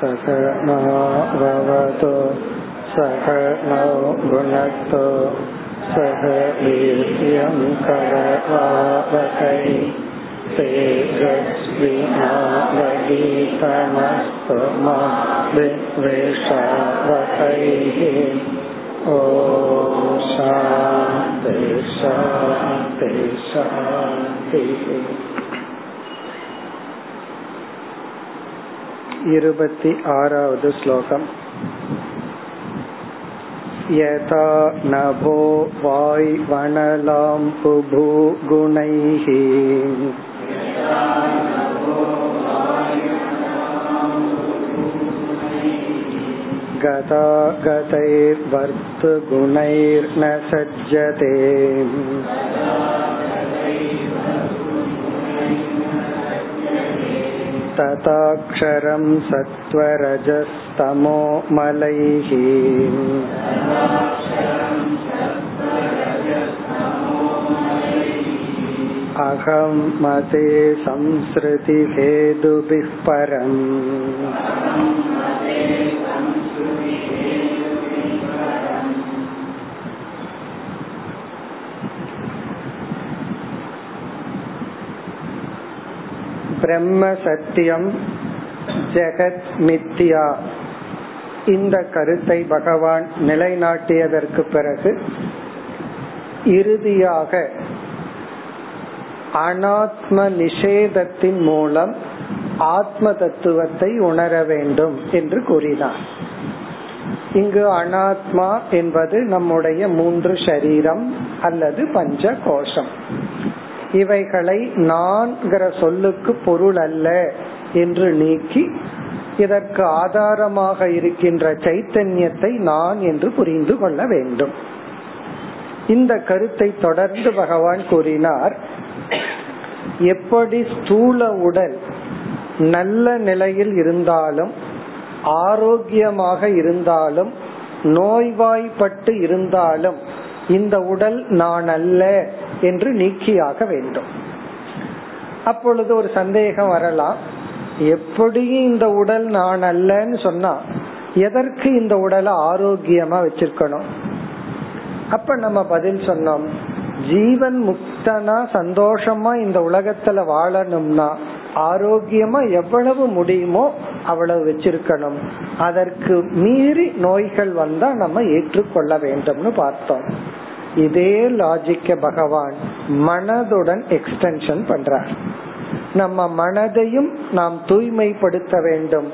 சகனோ பவது சகனோ புனக்து சக வீர்யம் கரவாவகை தேஜஸ்வி நாவதீதமஸ்து மா வித்விஷாவகை. ஓம் சாந்தி சாந்தி சாந்தி. 26வது ஸ்லோகம். யதா நபோ வாய் வனலாம் புபு குணைஹி கதா கதைர் வர்த்து குணைர் ந சஜ்ஜதே ததாக்ஷரம் சத்வரஜஸ்தமோ மலைஹி. அகம் மதே சம்ஸ்ருதி ஹேதுபிஃ பரம் பிரம்ம சத்தியம் ஜெகத் மித்யா. இந்த கருத்தை பகவான் நிலைநாட்டியதற்கு பிறகு இறுதியாக அனாத்ம நிஷேதத்தின் மூலம் ஆத்ம தத்துவத்தை உணர வேண்டும் என்று கூறினார். இங்கு அனாத்மா என்பது நம்முடைய 3 சரீரம் அல்லது பஞ்ச கோஷம். இவைகளை நான்கிற சொல்லுக்கு பொருள் அல்ல என்று நீக்கி இதற்கு ஆதாரமாக இருக்கின்ற சைத்தன்யத்தை நான் என்று புரிந்து கொள்ள வேண்டும். இந்த கருத்தை தொடர்ந்து பகவான் கூறினார், எப்படி ஸ்தூல உடல் நல்ல நிலையில் இருந்தாலும் ஆரோக்கியமாக இருந்தாலும் நோய்வாய்ப்பட்டு இருந்தாலும் இந்த உடல் நான் அல்ல என்று நீக்கியாக வேண்டும். அப்பொழுது ஒரு சந்தேகம் வரலாம், எப்படியும் இந்த உடல் நான் அல்லன்னு சொன்னா எதற்கு இந்த உடலை ஆரோக்கியமா வச்சிருக்கணும்? அப்ப நம்ம பதில் சொன்னோம், ஜீவன் முக்தனா சந்தோஷமா இந்த உலகத்துல வாழணும்னா ஆரோக்கியமா எவ்வளவு முடியுமோ அவ்வளவு வச்சிருக்கணும். அதற்கு மீறி நோய்கள் வந்தா நம்ம ஏற்றுக்கொள்ள வேண்டும்னு பார்த்தோம். இதே லாஜிக்க பகவான் மனதுடன் எக்ஸ்டென்ஷன் பண்றார். நம்ம மனதையும் நாம் தூய்மைப்படுத்த வேண்டும்,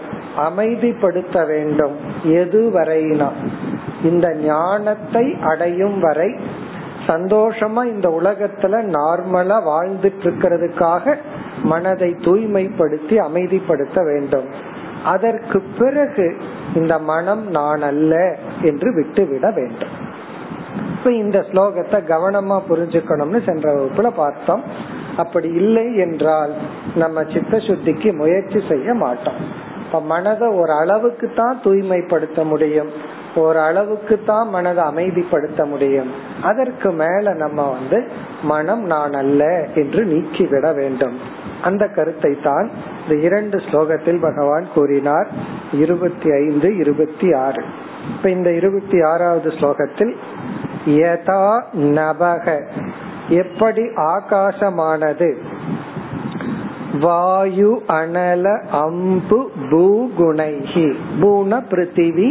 அமைதிப்படுத்த வேண்டும். எது வரையினா இந்த ஞானத்தை அடையும் வரை சந்தோஷமா இந்த உலகத்துல நார்மலா வாழ்ந்துட்டு இருக்கிறதுக்காக மனதை தூய்மைப்படுத்தி அமைதிப்படுத்த வேண்டும். அதற்கு பிறகு இந்த மனம் நான் அல்ல என்று விட்டுவிட வேண்டும். இந்த ஸ்லோகத்தை கவனமா புரிஞ்சுக்கணும்னு சென்ற வகுப்புல பார்த்தோம். அப்படி இல்லை என்றால் நம்ம சித்த சுத்திக்கு முயற்சி செய்ய மாட்டோம். இப்ப மனதை ஒரு அளவுக்கு தான் தூய்மைப்படுத்த முடியும், ஒரு அளவுக்கு தான் மனதை அமைதிப்படுத்த முடியும். அதற்கு மேல நம்ம மனம் நான் அல்ல என்று நீக்கிவிட வேண்டும். அந்த கருத்தை தான் இந்த 2 ஸ்லோகத்தில் பகவான் கூறினார், 25, 26. இப்ப இந்த 26வது ஸ்லோகத்தில் யதா நபக எப்படி ஆகாசமானது வாயு அனல அம்பு பூகுணைஹி பூன பிருத்திவி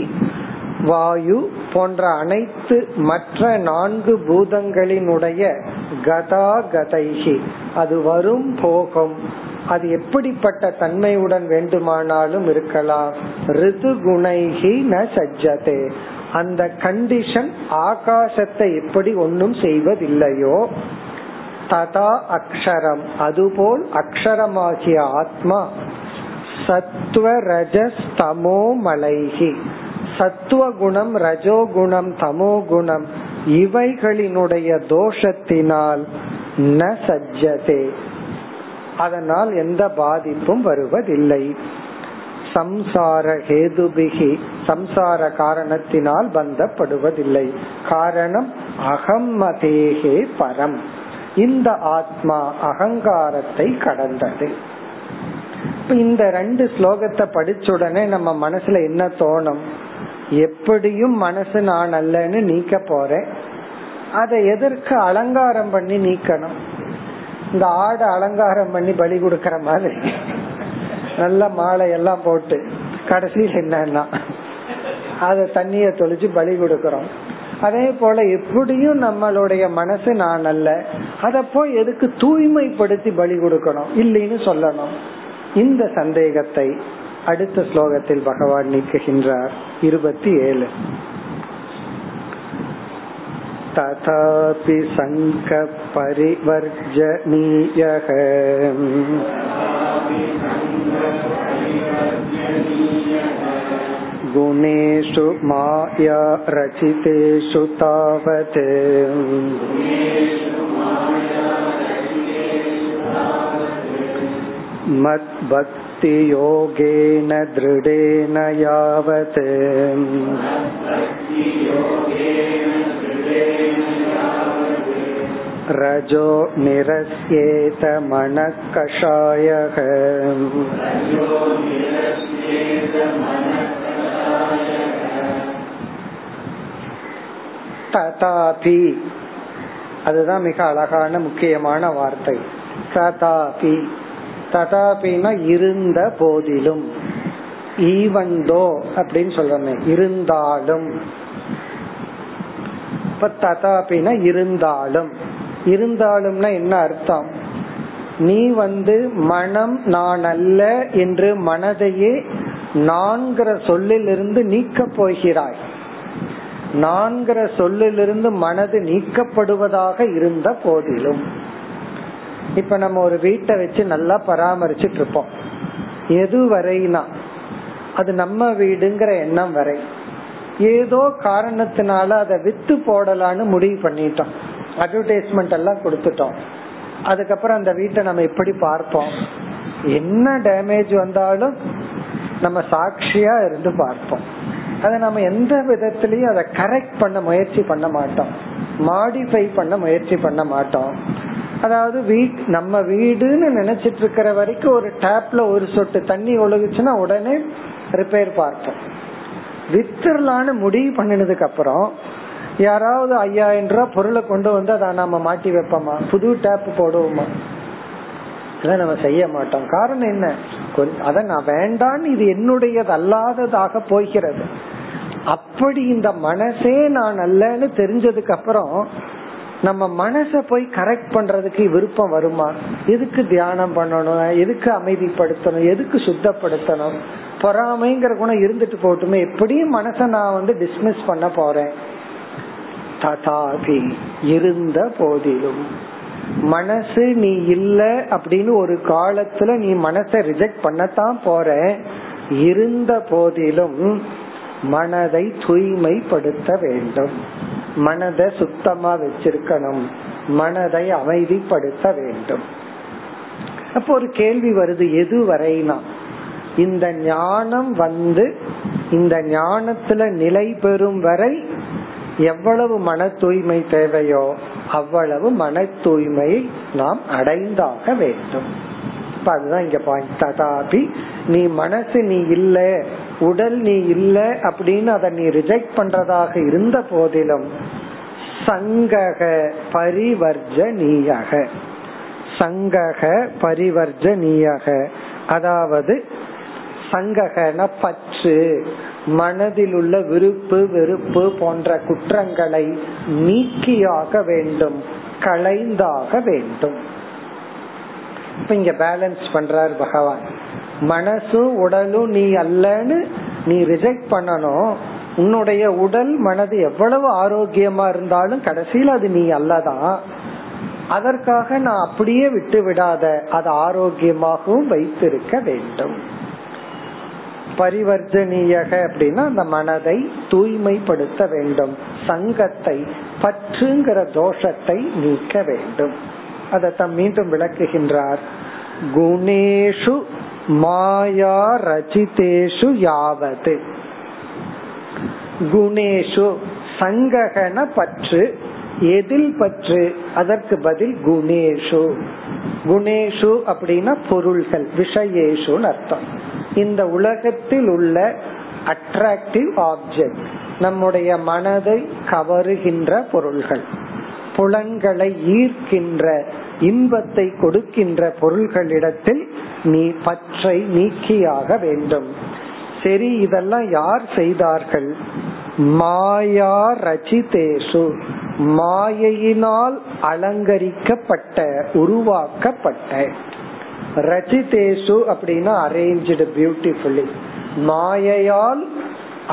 வாயு போன்ற அனைத்து மற்ற 4 பூதங்களினுடைய கதா கதைஹி அது வரும் போகும், அது எப்படிப்பட்ட தன்மையுடன் வேண்டுமானாலும் இருக்கலாம். ரிது குணைஹி ந சஜ்ஜதே அந்த கண்டிஷன் ஆகாசத்தை எப்படி ஒன்றும் செய்வதில்லையோ. ததா அக்ஷரம் அதுபோல் அக்ஷரமாகிய ஆத்மா சத்துவ ரஜஸ் தமோ மலைஹி சத்துவ குணம் ரஜோகுணம் தமோ குணம் இவைகளினுடைய தோஷத்தினால் ந சஜ்ஜதே அதனால் எந்த பாதிப்பும் வருவதில்லை. சம்சார ஹேதுபிகி சம்சார காரணத்தினால் பந்தப்படுவதில்லை. காரணம் அகம்மதேஹே பரம் இந்த ஆத்மா அகங்காரத்தை கடந்தது. இப்ப இந்த ரெண்டு ஸ்லோகத்தை படிச்ச உடனே நம்ம மனசுல என்ன தோணும்? எப்படியும் மனசு நான் அல்லன்னு நீக்க போறேன், அதை எதற்கு அலங்காரம் பண்ணி நீக்கணும்? இந்த ஆடை அலங்காரம் பண்ணி பலி கொடுக்கற மாதிரி நல்ல மாலை எல்லாம் போட்டு கடைசியில் என்னன்னா அதை தண்ணிய தொளிச்சு பலி கொடுக்கறோம். அதே போல எப்படியும் நம்மளுடைய மனசு நான் அல்ல, அத போய் எதுக்கு தூய்மைப்படுத்தி பலி கொடுக்கணும் இல்லைன்னு சொல்லணும். இந்த சந்தேகத்தை அடுத்த ஸ்லோகத்தில் பகவான் நீக்குகின்றார். 27 ததாபி சங்கப் பரிவர்ஜனீயஹ குணேஷு மாயா ரசிதேஷு தாவத் மத் பக்தி யோகேன த்ருடேன யாவத் ரஜோ நிரஸ்யேத மனக்கஷாயஹ. ததாபி, அதுதான் மிக அழகான முக்கியமான வார்த்தை. ததாபி, ததாபினா இருந்த போதிலும், ஈவன் தோ அப்படின்னு சொல்றமே, இருந்தாலும். இப்ப ததாபினா இருந்தாலும், இருந்தாலும்னா என்ன அர்த்தம்? நீ மனம் நான் அல்ல என்று மனதையே நான்கிற சொல்லிலிருந்து நீக்க போகிறாய். நான்கிற சொல்லிலிருந்து மனது நீக்கப்படுவதாக இருந்த போதிலும், இப்ப நம்ம ஒரு வீட்டை வச்சு நல்லா பராமரிச்சுட்டு இருப்போம். எது வரைனா அது நம்ம வீடுங்கிற எண்ணம் வரை. ஏதோ காரணத்தினால அதை வித்து போடலான்னு முடிவு பண்ணிட்டோம், அட்வர்டைஸ்மெண்ட் எல்லாம் கொடுத்துட்டோம். அதுக்கப்புறம் அந்த வீட்டை நம்ம எப்படி பார்ப்போம்? என்ன டேமேஜ் வந்தாலும் நம்ம சாட்சியா இருந்து பார்ப்போம். அதை நம்ம எந்த விதத்திலயும் அதை கரெக்ட் பண்ண முயற்சி பண்ண மாட்டோம், மாடிஃபை பண்ண முயற்சி பண்ண மாட்டோம். அதாவது நம்ம வீடுன்னு நினைச்சிட்டு இருக்கிற வரைக்கும் ஒரு டேப்ல ஒரு சொட்டு தண்ணி ஒழுகுச்சுன்னா உடனே ரிப்பேர் பார்ப்போம். வித்துறலான்னு முடிவு பண்ணினதுக்கு அப்புறம் யாராவது 5000 ரூபாய் பொருளை கொண்டு வந்து அதை நாம மாட்டி வைப்போமா? புது டேப் போடுவோமா? இதை நம்ம செய்ய மாட்டோம். காரணம் என்ன? அத நான் வேண்டான்னு இது என்னுடையது அல்லாததாக போய்கிறது. அப்படி இந்த மனசே நான் அல்லன்னு தெரிஞ்சதுக்கு அப்புறம் நம்ம மனச போய் கரெக்ட் பண்றதுக்கு விருப்பம் வருமா? எதுக்கு தியானம் பண்ணணும், எதுக்கு அமைதிப்படுத்தணும், எதுக்கு சுத்தப்படுத்தணும்? பொறாமைங்கிற குணம் இருந்துட்டு போட்டுமே, எப்படியும் மனச நான் டிஸ்மிஸ் பண்ண போறேன். ததாபி, இருந்த போதிலும், மனசு நீ இல்ல அப்படின்னு ஒரு காலத்துல நீ மனச ரிஜெக்ட் பண்ணத்தான் போற. இருந்த போதிலும் மனதை தூய்மைப்படுத்த வேண்டும், மனதை சுத்தமா வச்சிருக்கணும், மனதை அமைதிப்படுத்த வேண்டும். அப்போ ஒரு கேள்வி வருது, எது வரைனா? இந்த ஞானம் இந்த ஞானத்துல நிலை பெறும் வரை எவ்வளவு மன தூய்மை தேவையோ அவ்வளவு மன தூய்மையை நாம் அடைந்தாக வேண்டும். இப்ப அதுதான் இங்க பாயிண்ட். ததாபி, நீ மனசு நீ இல்ல, உடல் நீ இல்ல அப்படின்னு அதை நீ ரிஜெக்ட் பண்றதாக இருந்த போதிலும், சங்கக பரிவர்ஜனீயக, சங்கக பரிவர்ஜனீயக, அதாவது சங்ககன பற்று, மனதில் உள்ள விருப்பு வெறுப்பு போன்ற குற்றங்களை நீக்கியாக வேண்டும், களைந்தாக வேண்டும். இப்ப இங்க பேலன்ஸ் பண்றார் பகவான். மனசு உடலும் நீ அல்லன்னு நீ ரிஜெக்ட் பண்ணணும். உன்னுடைய உடல் மனது எவ்வளவு ஆரோக்கியமா இருந்தாலும் கடைசியில் அது நீ அல்லதான். அதற்காக நான் அப்படியே விட்டு விடாத, அது ஆரோக்கியமாகவும் வைத்திருக்க வேண்டும். பரிவர்த்தனியக அப்படின்னா அந்த மனதை தூய்மைப்படுத்த வேண்டும், சங்கத்தை பற்றுங்கிற தோஷத்தை நீக்க வேண்டும். அதத்தான் மீண்டும் விளக்குகின்றார். குணேஷு மாயா ரசிதேஷு யாவது. குணேஷு சங்ககன பற்று, எதில் பற்று? அதற்கு பதில் குணேஷு, குணேஷு அப்படின்னா பொருள்கள், விஷயேஷுன்னு அர்த்தம். இந்த உலகத்தில் உள்ள அட்ராக்டிவ் ஆப்ஜெக்ட், நம்முடைய மனதை கவருகின்ற பொருள்கள், புலன்களை ஈர்க்கின்ற இன்பத்தை கொடுக்கின்ற பொருள்களிடத்தில் நீ பற்றை நீக்கியாக வேண்டும். சரி, இதெல்லாம் யார் செய்தார்கள்? மாயா ரசிதேஷு, மாயையினால் அலங்கரிக்கப்பட்ட உருவாக்கப்பட்ட. ரசிதேஷு அப்படின்னா அரேஞ்சு பியூட்டிஃபுல்லி, மாயையால்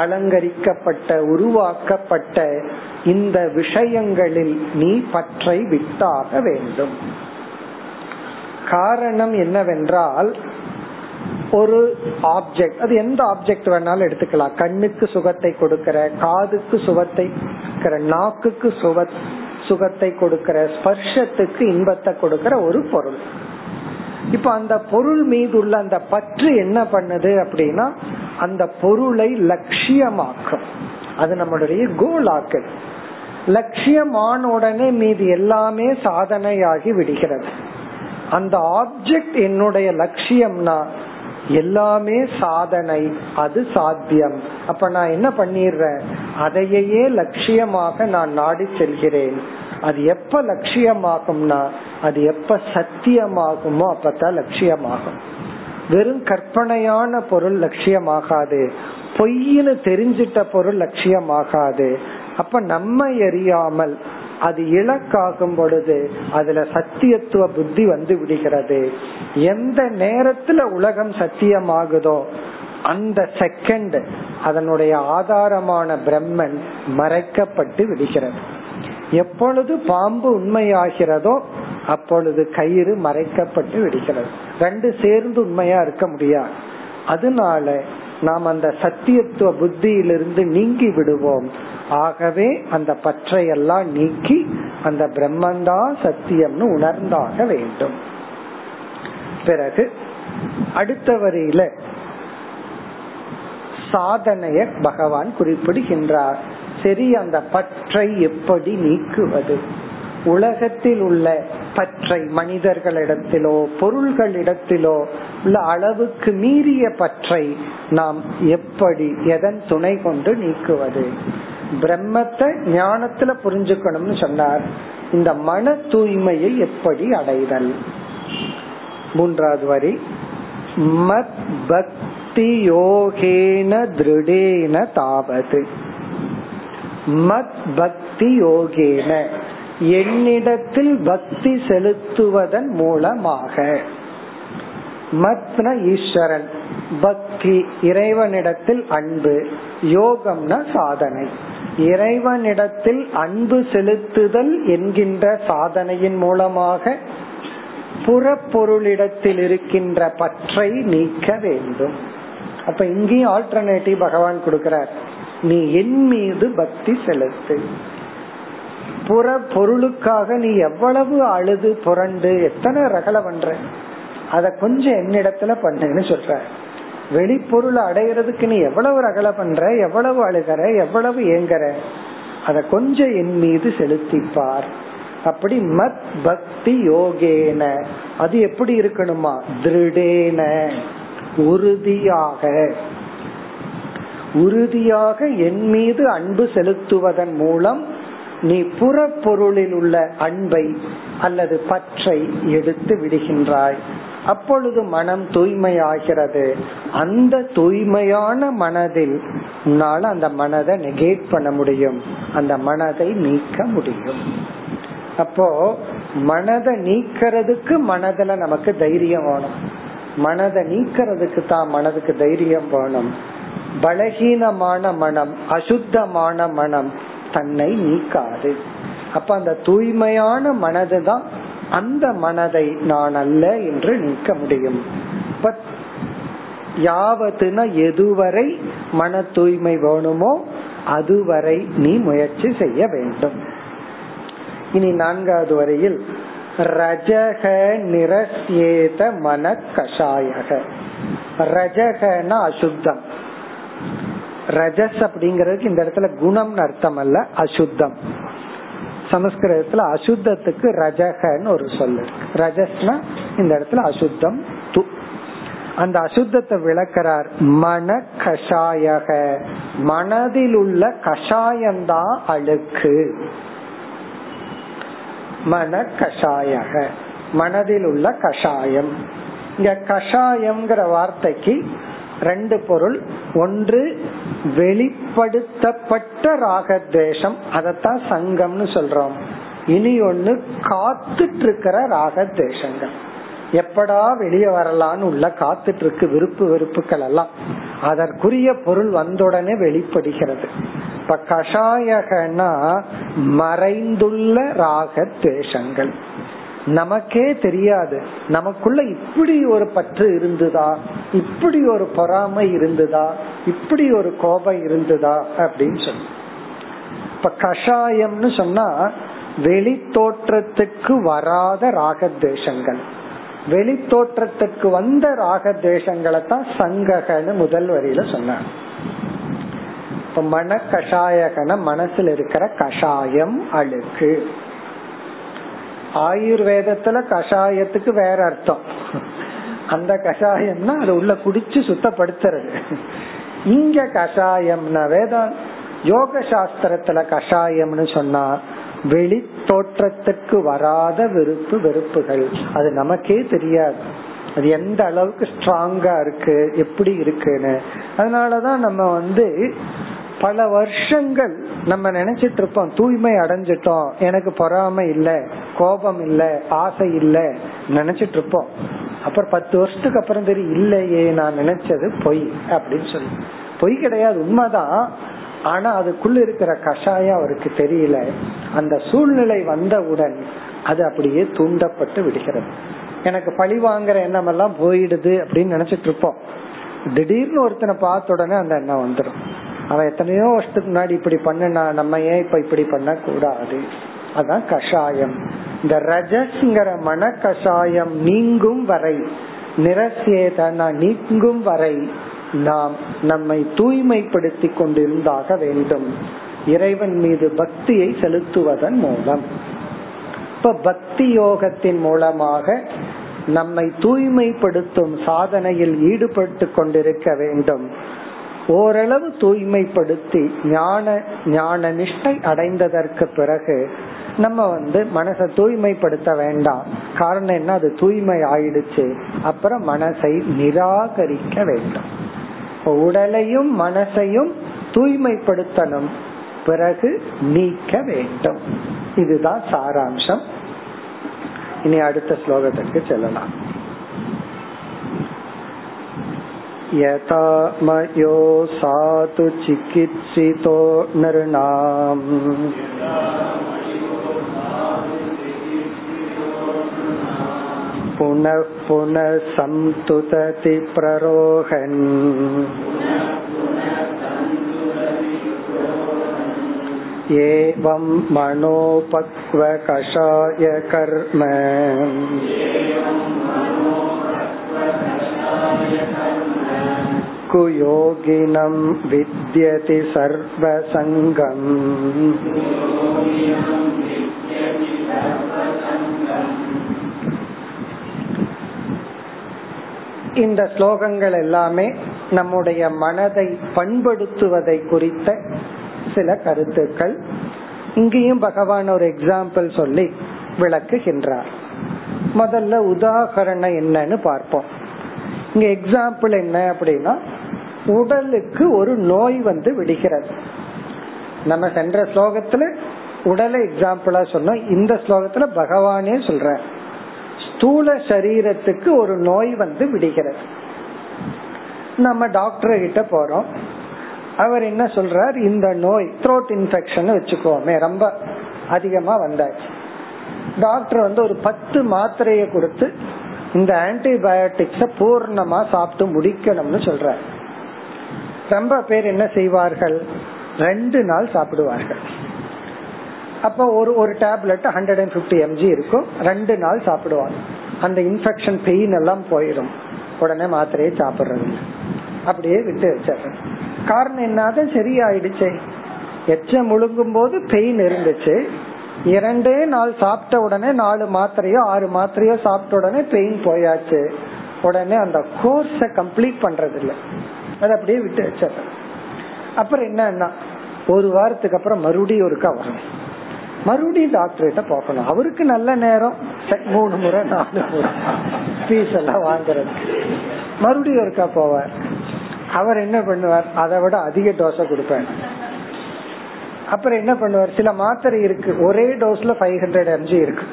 அலங்கரிக்கப்பட்ட உருவாக்கப்பட்ட இந்த விஷயங்களில் நீ பற்றை விட்டாக வேண்டும். காரணம் என்னவென்றால், ஒரு ஆப்ஜெக்ட், அது எந்த ஆப்ஜெக்ட் வேணாலும் எடுத்துக்கலாம், கண்ணுக்கு சுகத்தை கொடுக்கிற, காதுக்கு சுகத்தை கொடுக்கிற, நாக்குக்கு சுகத்தை கொடுக்கிற, ஸ்பர்ஷத்துக்கு இன்பத்தை கொடுக்கிற ஒரு பொருள். இப்ப அந்த பொருள் மீது உள்ள அந்த பற்று என்ன பண்ணுது அப்படின்னா, அந்த பொருளை லட்சியமாக்கும். அது நம்மளுடைய கோலாக்கள். லட்சியமான உடனே மீது எல்லாமே சாதனையாகி விடுகிறது. அந்த ஆப்ஜெக்ட் என்னுடைய லட்சியம்னா எல்லாமே சாதனை, அது சாத்தியம். அப்ப நான் என்ன பண்ணிடுறேன், அதையே லட்சியமாக நான் நாடி செல்கிறேன். அது எப்ப லட்சியமாகும்னா, அது எப்ப சத்தியமாகுமோ அப்பதான் லட்சியமாகும். வெறும் கற்பனையான பொருள் லட்சியமாகாது, பொய்னு தெரிஞ்சிட்ட பொருள் லட்சியமாகாது. அப்ப நம்ம எரியாமல் அது இலக்காகும் பொழுது அதுல சத்தியத்துவ புத்தி வந்து விடுகிறது. எந்த நேரத்துல உலகம் சத்தியமாகுதோ அந்த செகண்ட் அதனுடைய ஆதாரமான பிரம்மன் மறைக்கப்பட்டு விடுகிறது. எப்பொழுது பாம்பு உண்மையாகிறதோ அப்பொழுது கயிறு மறைக்கப்பட்டு விடுகிறது. ரெண்டு சேர்ந்து உண்மையா இருக்க முடியாது. அதனால நாம் அந்த சத்தியத்துவ புத்தியிலிருந்து நீங்கி விடுவோம். ஆகவே அந்த பற்றையெல்லாம் நீக்கி அந்த பிரம்மந்தா சத்தியம்னு உணர்ந்தாக வேண்டும். பிறகு அடுத்த வரியில சாதனைய பகவான் குறிப்பிடுகின்றார். சரி, அந்த பற்றை எப்படி நீக்குவது? உலகத்தில் உள்ள பற்றை, மனிதர்களிடத்திலோ பொருள்களிடத்திலோ உள்ள அளவுக்கு மீறிய பற்றை நாம் எப்படி, எதன் துணை கொண்டு நீக்குவது? பிரம்மத்தை ஞானத்துல புரிஞ்சுக்கணும்னு சொன்னார். இந்த மன தூய்மையை எப்படி அடைதல்? மூன்றாவது வரி, மத் பக்தி யோகேன திருடேன தாவத். மத் பக்தி யோகேன, என்னிடத்தில் பக்தி செலுத்துவதன் மூலமாக. மத்னா ஈஸ்வரன், பக்தி இறைவனிடத்தில் அன்பு, யோகம்னா சாதனை. இறைவனிடத்தில் அன்பு செலுத்துதல் என்கின்ற சாதனையின் மூலமாக புறப்பொருளிடத்தில் இருக்கின்ற பற்றை நீக்க வேண்டும். அப்ப இங்கேயும் ஆல்டர்னேட்டிவ் பகவான் கொடுக்கிறார், நீ என் மீது பக்தி செலுத்து. புற பொருளுக்காக நீ எவ்வளவு அழுது புரண்டு எத்தனை ரகல பண்ற, அத கொஞ்சம் என்னிடத்துல பண்ணுன்னு சொல்ற. வெளிப்பொருளை அடையிறதுக்கு நீ எவ்வளவு ரகல பண்ற, எவ்வளவு அழுகிற, எவ்வளவு ஏங்குற, அத கொஞ்சம் என் மீது செலுத்திப்பார். அப்படி மத் பக்தி யோகேன, அது எப்படி இருக்கணுமா, திருடேன, உறுதியாக. உறுதியாக என் மீது அன்பு செலுத்துவதன் மூலம் நீ புற பொருளில் உள்ள அன்பை அல்லது பற்றை எடுத்து விடுகின்றாய். அப்பொழுது மனம் தூய்மையாகிறது. அந்த தூய்மையான மனதில் உன்னால அந்த மனதை நெகேட் பண்ண முடியும், அந்த மனதை நீக்க முடியும். அப்போ மனதை நீக்கிறதுக்கு மனதுல நமக்கு தைரியம் வேணும். மனதை நீக்கிறதுக்கு தான் மனதுக்கு தைரியம் வேணும். பலகீனமான மனம், அசுத்தமான மனம் தன்னை நீக்காது. அப்ப அந்த தூய்மையான மனதுதான் அந்த மனதை நான் அல்ல என்று நீக்க முடியும். பட் யாவதுனா எதுவரை மன தூய்மை வேணுமோ அதுவரை நீ முயற்சி செய்ய வேண்டும். இனி நான்காவது வரையில் ரஜக நிரஸ்யேத மன கஷாயக. ரஜகனா அசுத்தம். ரஜஸ் அப்படிங்கறதுக்கு இந்த இடத்துல குணம் அர்த்தம் அல்ல, அசுத்தம். சமஸ்கிருதத்துல அசுத்தத்துக்கு ரஜகன்னு ஒரு சொல்லு. ரஜஸ்னா இந்த இடத்துல அசுத்தம் து. அந்த அசுத்தத்தை விளக்கிறார். மன கஷாயக, மனதில் உள்ள கஷாயந்தான் அழுக்கு. மன கஷாயக, மனதில் உள்ள கஷாயம். இங்க கஷாயம்ங்கிற வார்த்தைக்கு ரெண்டு பொருள். ஒன்று வெளிப்படுத்தப்பட்ட ராகத்வேஷம், அதத்தான் சங்கம்னு சொல்றோம். இனி ஒண்ணு காத்துட்டு இருக்கிற ராகத்வேஷங்கள், எப்படா வெளியே வரலான்னு உள்ள காத்துட்டு இருக்கு விருப்பு வெறுப்புகள் எல்லாம், அதற்குரிய பொருள் வந்துடனே வெளிப்படுகிறது. இப்ப கஷாயகனா மறைந்துள்ள ராகத்வேஷங்கள், நமக்கே தெரியாது. நமக்குள்ள இப்படி ஒரு பற்று இருந்ததா, இப்படி ஒரு பொறாமை இருந்ததா, இப்படி ஒரு கோபம் இருந்ததா அப்படின்னு சொன்ன. இப்ப கஷாயம்னு சொன்னா வெளி தோற்றத்துக்கு வராத ராகத்வேஷங்கள், வெளி தோற்றத்துக்கு வந்த ராகத்வேஷங்களை தான் சங்ககன்னு முதல் வரியில சொன்னாங்க. இப்ப மன கஷாயகன மனசுல இருக்கிற கஷாயம் அழுக்கு. ஆயுர்வேதத்துல கஷாயத்துக்கு வேற அர்த்தம். அந்த கஷாயம்னா அது உள்ள குடிச்சு சுத்தப்படுத்துறது. இங்க கஷாயம்னா வேதம், யோக சாஸ்திரத்துல கஷாயம்னு சொன்னா வெளி தோற்றத்துக்கு வராத விருப்பு வெறுப்புகள், அது நமக்கே தெரியாது அது எந்த அளவுக்கு ஸ்ட்ராங்கா இருக்கு எப்படி இருக்குன்னு. அதனாலதான் நம்ம பல வருஷங்கள் நம்ம நினைச்சிட்டு இருப்போம் தூய்மை அடைஞ்சிட்டோம், எனக்கு பொறாமை இல்ல, கோபம் இல்ல, ஆசை இல்ல நினைச்சிட்டு இருப்போம். அப்புறம் 10 வருஷத்துக்கு அப்புறம் தெரியும், இல்லையே நான் நினைச்சது பொய் அப்படின்னு சொல்லி. பொய் கிடையாது, உண்மைதான். ஆனா அதுக்குள்ள இருக்கிற கஷாயம் அவருக்கு தெரியல. அந்த சூழ்நிலை வந்தவுடன் அது அப்படியே தூண்டப்பட்டு விடுகிறது. எனக்கு பழி வாங்குற எண்ணம் எல்லாம் போயிடுது அப்படின்னு நினைச்சிட்டு இருப்போம். திடீர்னு ஒருத்தனை பார்த்த உடனே அந்த எண்ணம் வந்துடும். அவன் எத்தனையோ வருஷத்துக்கு முன்னாடி இப்படி பண்ணா நம்ம ஏன் இப்ப இப்படி பண்ண கூடாது? அதான் கஷாயம். இந்த ரஜஸ்ங்கிற மன கஷாயம் நீங்கும் வரை, நிரஸ்யேதனா நீங்கும் வரை நாம் நம்மை தூய்மைப்படுத்தி கொண்டிருந்தாக வேண்டும் இறைவன் மீது பக்தியை செலுத்துவதன் மூலம். இப்ப பக்தி யோகத்தின் மூலமாக நம்மை தூய்மைப்படுத்தும் சாதனையில் ஈடுபட்டு கொண்டிருக்க வேண்டும். ஓரளவு தூய்மைப்படுத்தி ஞான நிஷ்டை அடைந்ததற்கு பிறகு நம்ம மனசை தூய்மைப்படுத்த வேண்டாம். காரணம் என்ன, அது தூய்மை ஆயிடுச்சு. அப்புறம் மனசை நிராகரிக்க வேண்டும். உடலையும் மனசையும் தூய்மைப்படுத்தணும், பிறகு நீக்க வேண்டும். இதுதான் சாராம்சம். இனி அடுத்த ஸ்லோகத்திற்கு செல்லலாம். யதா மயோ சாது சிகித்சிதோ நர்ணாம் புனః புனः சம்துததி பிரரோஹன் ஏவம் மனோபக்வ கஷாய கர்ம குயோகினம் வித்யதி சர்வசங்கம். இந்த ஸ்லோகங்கள் எல்லாமே நம்முடைய மனதை பண்படுத்துவதை குறித்த சில கருத்துக்கள். இங்கேயும் பகவான் ஒரு எக்ஸாம்பிள் சொல்லி விளக்குகின்றார். முதல்ல உதாரணம் என்னன்னு பார்ப்போம். இங்க எக்ஸாம்பிள் என்ன அப்படின்னா, உடலுக்கு ஒரு நோய் விடுகிறது. நம்ம சென்ற ஸ்லோகத்துல உடலை எக்ஸாம்பிளா சொன்னோம். இந்த ஸ்லோகத்துல பகவானே சொல்ற ஸ்தூல சரீரத்துக்கு ஒரு நோய் விடுகிறது. நம்ம டாக்டர் கிட்ட போறோம். அவர் என்ன சொல்றார், இந்த நோய் த்ரோட் இன்ஃபெக்ஷன் வச்சுக்கோமே, ரொம்ப அதிகமா வந்தாச்சு. டாக்டர் ஒரு 10 மாத்திரையை கொடுத்து இந்த ஆன்டிபயோட்டிக்ஸ பூர்ணமா சாப்பிட்டு முடிக்கணும்னு சொல்றார். ரொம்ப பேர் என்ன செய்வார்கள், 2 நாள் சாப்பிடுவார்கள். அப்ப ஒரு டேப்லெட் 150 mg இருக்கும், 2 நாள் சாப்பிடுவாங்க. அந்த இன்ஃபெக்ஷன் பெயின் எல்லாம் போயிடும். உடனே மாத்திரையே சாப்பிடுறது அப்படியே விட்டு வச்சிடறது. காரணம் என்னது, சரியாயிடுச்சே. எச்ச முழுங்கும் போது பெயின் இருந்துச்சு, இரண்டே நாள் சாப்பிட்ட உடனே 4 மாத்திரையோ 6 மாத்திரையோ சாப்பிட்ட உடனே பெயின் போயாச்சு. உடனே அந்த கோர்ஸ கம்ப்ளீட் பண்றது இல்லை, அதை அப்படியே விட்டு வச்சிடறேன். அப்புறம் என்னன்னா ஒரு வாரத்துக்கு அப்புறம் மறுபடியும் ஒருக்கா வரணும், மறுபடியும் டாக்டர்கிட்ட போகணும். அவருக்கு நல்ல நேரம் 3 முறை 4 முறை பீஸ் எல்லாம் வாங்குறது, மறுபடியும் ஒருக்கா போவார். அவர் என்ன பண்ணுவார், அதை விட அதிக டோஸை கொடுப்பார். அப்புறம் என்ன பண்ணுவார், சில மாத்திரை இருக்கு ஒரே டோஸ்ல 500 mg இருக்கு.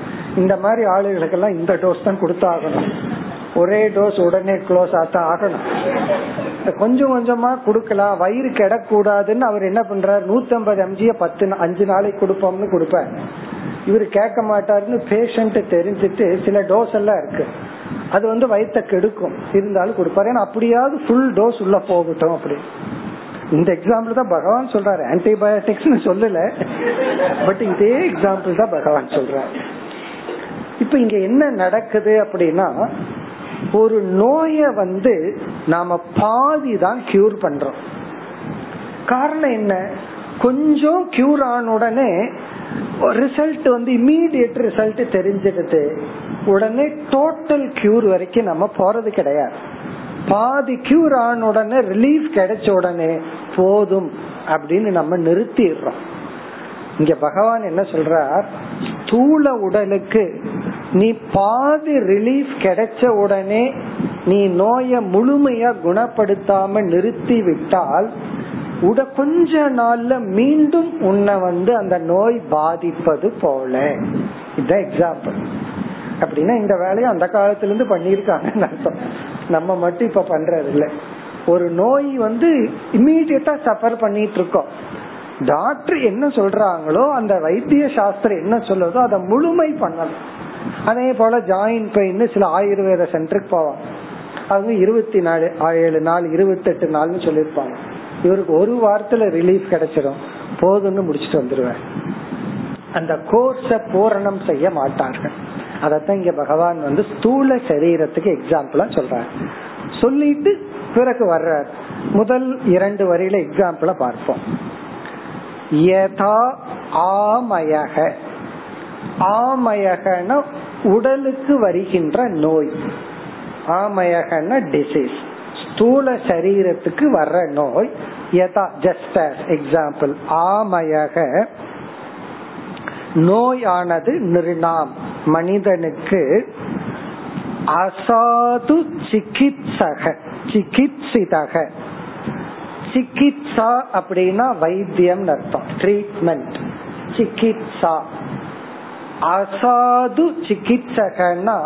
இந்த மாதிரி ஆளுகளுக்கெல்லாம் இந்த டோஸ் தான் கொடுத்தாகணும், ஒரே டோஸ் உடனே க்ளோஸ் ஆத்தான் ஆகணும். கொஞ்சம் கொஞ்சமா குடுக்கலாம், வயிறு கிடக்கூடாதுன்னு அவர் என்ன பண்றாரு, 150 mg 5 நாளைக்கு கொடுப்போம்னு கொடுப்பார். இவரு கேட்க மாட்டாருன்னு பேஷண்ட் தெரிஞ்சுட்டு சில டோஸ் எல்லாம் இருக்கு அது வந்து வயிற்ற கெடுக்கும், இருந்தாலும் கொடுப்பாரு. ஏன்னா அப்படியாவது ஃபுல் டோஸ் உள்ள போகட்டும் அப்படி. இந்த எக்ஸாம்பிள் தான் பகவான் சொல்றாரு, ஆன்டிபயோட்டிக்ஸ்னு சொல்லல, பட் இதே எக்ஸாம்பிள் தான் பகவான் சொல்றாரு. இப்ப இங்க என்ன நடக்குது அப்படின்னா, ஒரு நோய வந்து நாம பாதி தான் கியூர் பண்றோம். காரணம் என்ன, கொஞ்சம் கியூர் ஆன உடனே ரிசல்ட் வந்து இமீடியட் ரிசல்ட் தெரிஞ்சிடுது. உடனே டோட்டல் கியூர் வரைக்கும் நம்ம போறது கிடையாது. பாதி கியூர் ஆன உடனே ரிலீஃப் கிடைச்ச உடனே போதும் அப்படின்னு நம்ம நிறுத்திடுறோம். இங்க பகவான் என்ன சொல்றார், ஸ்தூல உடலுக்கு நீ பாதி ரிலீஃப் கிடைச்ச உடனே நீ நோயை முழுமையா குணப்படுத்தாம நிறுத்தி விட்டால் உட கொஞ்ச நாள்ல மீண்டும் உன்னை வந்து அந்த நோய் பாதிப்பது போல. இதுதான் எக்ஸாம்பிள். அப்படின்னா இந்த வேலையை அந்த காலத்துல இருந்து பண்ணிருக்காங்கன்னு அர்த்தம், நம்ம மட்டும் இப்ப பண்றது இல்லை. ஒரு நோய் வந்து இமீடியட்டா சஃபர் பண்ணிட்டு இருக்கோம், டாக்டர் என்ன சொல்றாங்களோ அந்த வைத்திய சாஸ்திரம் என்ன சொல்றதோ அதை முழுமை பண்ணணும். அதே போல ஜாயிண்ட் பெயின் சில ஆயுர்வேத சென்டருக்கு போவாங்க, அவங்க 27 நாள் 28 நாள்னு சொல்லிருப்பாங்க. இவருக்கு ஒரு வாரத்துல ரிலீஃப் கிடைச்சிடும் போதுன்னு முடிச்சுட்டு வந்துருவார். அந்த கோர்ஸ பூரணம் செய்ய மாட்டார்கள். அதத்தான் இங்க பகவான் வந்து ஸ்தூல சரீரத்துக்கு எக்ஸாம்பிளா சொல்றார். சொல்லிட்டு பிறகு வர்றார். முதல் 2 வரியில எக்ஸாம்பிளா பார்ப்போம். யதா ஆமயக, ஆமயகன உடலுக்கு வருகின்ற நோய், ஆமயகன டிசீஸ், ஸ்தூல சரீரத்துக்கு வர்ற நோய். யதா ஜஸ்ட் as எக்ஸாம்பிள், ஆமயக நோயானது நிர்ணாம் மனிதனுக்கு அசாது சிகிச்சக, சிகிச்சக சிகிச்சா அப்படின்னா வைத்தியம் அர்த்தம், ட்ரீட்மெண்ட். சிகிச்சா அசாது சிகிச்சகனா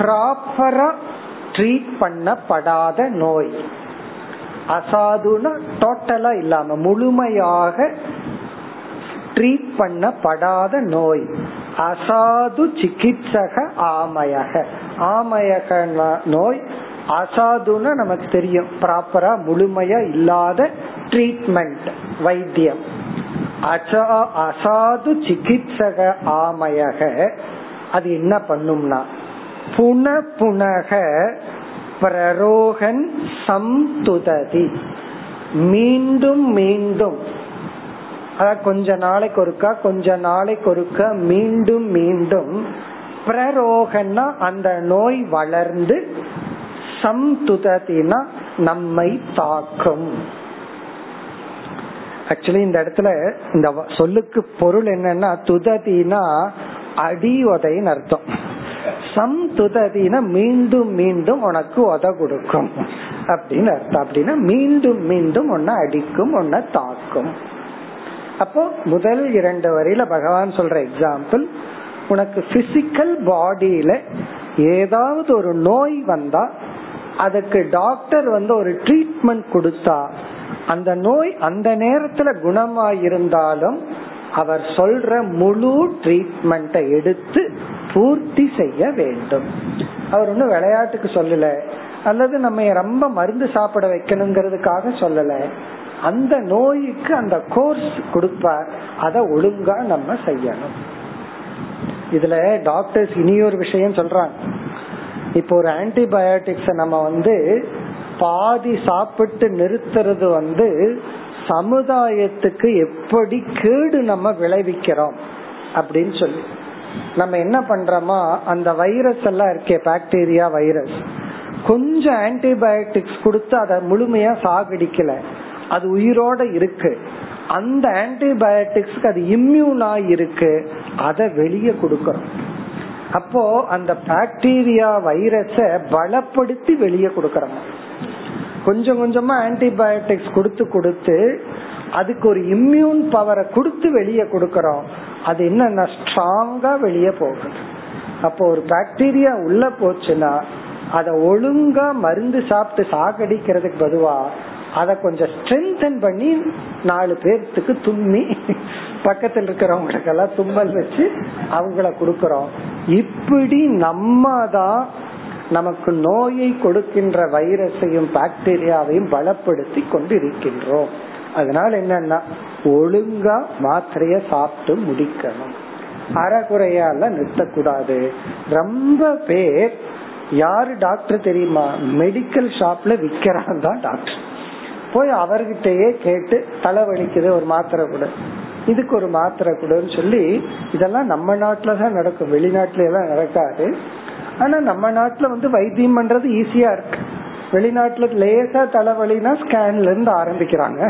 ப்ராப்பரா ட்ரீட் பண்ணப்படாத நோய். அசாதுனா டோட்டலா இல்லாம முழுமையாக ட்ரீட் பண்ணப்படாத நோய். அசாது சிகிச்சக ஆமயக, ஆமயகனா நோய். அசாதுன்னா நமக்கு தெரியும், ப்ராப்பரா முழுமையா இல்லாத ட்ரீட்மெண்ட் வைத்தியம். அசாது சிகிச்சக ஆமயக அது என்ன பண்ணும்னா புன புனக பிரரோகன் சம்துததி, மீண்டும் மீண்டும், அதாவது கொஞ்ச நாளைக்கு ஒருக்கா கொஞ்ச நாளைக்கு ஒருக்கா மீண்டும் மீண்டும், பிரரோகன்னா அந்த நோய் வளர்ந்து, சம்துததினா நம்மை தாக்கும். ஆக்சுவலி இந்த இடத்துல இந்த சொல்லுக்கு பொருள் என்னன்னா துததினா அடிவதைன்னு அர்த்தம், சம் துததினா மீண்டும் மீண்டும் உனக்கு உத கொடுக்கும் அப்படின்னு அர்த்தம். அப்படின்னா மீண்டும் மீண்டும் உன்னை அடிக்கும், உன்னை தாக்கும். அப்போ முதல் 2 வரியில பகவான் சொல்ற எக்ஸாம்பிள், உனக்கு பிசிக்கல் பாடியில ஏதாவது ஒரு நோய் வந்தா அதுக்கு டாக்டர் வந்து ஒரு ட்ரீட்மெண்ட் கொடுத்தா அந்த நோய் அந்த நேரத்துல குணமாயிருந்தாலும் அவர் சொல்ற முழு ட்ரீட்மெண்ட்டை எடுத்து பூர்த்தி செய்ய வேண்டும். அவர் ஒன்னும் விளையாட்டுக்கு சொல்லல, அல்லது நம்ம ரொம்ப மருந்து சாப்பிட வைக்கணுங்கிறதுக்காக சொல்லல. அந்த நோய்க்கு அந்த கோர்ஸ் கொடுப்பார், அதை ஒழுங்கா நம்ம செய்யணும். இதுல டாக்டர்ஸ் இனியொரு விஷயம் சொல்றாங்க. இப்போ ஒரு ஆன்டிபயோட்டிக்ஸ் நம்ம வந்து பாதி சாப்பிட்டு நிறுத்துறது வந்து சமுதாயத்துக்கு எப்படி கேடு நம்ம விளைவிக்கிறோம், அப்படின்னு சொல்லி நம்ம என்ன பண்றோமா, அந்த வைரஸ் எல்லாம் இருக்கே, பாக்டீரியா வைரஸ், கொஞ்சம் ஆன்டிபயோட்டிக்ஸ் கொடுத்து அதை முழுமையா சாகடிக்கல, அது உயிரோட இருக்கு. அந்த ஆன்டிபயோட்டிக்ஸ்க்கு அது இம்யூனா இருக்கு, அதை வெளியே கொடுக்கறோம். அப்போ அந்த பாக்டீரியா வைரஸ பலப்படுத்தி வெளியே கொடுக்கறோம். கொஞ்சம் கொஞ்சமா ஆன்டிபயோட்டிக்ஸ் கொடுத்து கொடுத்து அதுக்கு ஒரு இம்யூன் பவரை கொடுத்து வெளியே கொடுக்கறோம். அது என்னன்னா ஸ்ட்ராங்கா வெளியே போகுது. அப்போ ஒரு பாக்டீரியா உள்ள போச்சுன்னா அத ஒழுங்கா மருந்து சாப்பிட்டு சாகடிக்கிறதுக்கு பதுவா அத கொஞ்சம் ஸ்ட்ரென்தன் பண்ணி நாலு பேர்த்துக்கு தும்மி பக்கத்தில் இருக்கிறவங்களுக்கு எல்லாம் தும்மல் வச்சு அவங்கள கொடுக்கறோம். இப்படி நம்ம தான் நமக்கு நோயை கொடுக்கின்ற வைரஸையும் பாக்டீரியாவையும் பலப்படுத்தி கொண்டு இருக்கின்றோம். அதனால என்னன்னா ஒழுங்கா மாத்திரைய சாப்பிட்டு முடிக்கணும், அறகுறையால நிறுத்தக்கூடாது. ரொம்ப பேர் யாரு டாக்டர் தெரியுமா, மெடிக்கல் ஷாப்ல விக்கிறான் தான் டாக்டர். போய் அவர்கிட்டயே கேட்டு தலைவலிக்குது ஒரு மாத்திரை கொடு, இதுக்கு ஒரு மாத்திரை கொடுன்னு சொல்லி, இதெல்லாம் நம்ம நாட்டுலதான் நடக்கும், வெளிநாட்டுல எல்லாம் நடக்காது. ஆனா நம்ம நாட்டுல வந்து வைத்தியம் பண்றது ஈஸியா இருக்கு. வெளிநாட்டுல லேசா தலைவலினா ஸ்கேன்ல இருந்து ஆரம்பிக்கிறாங்க.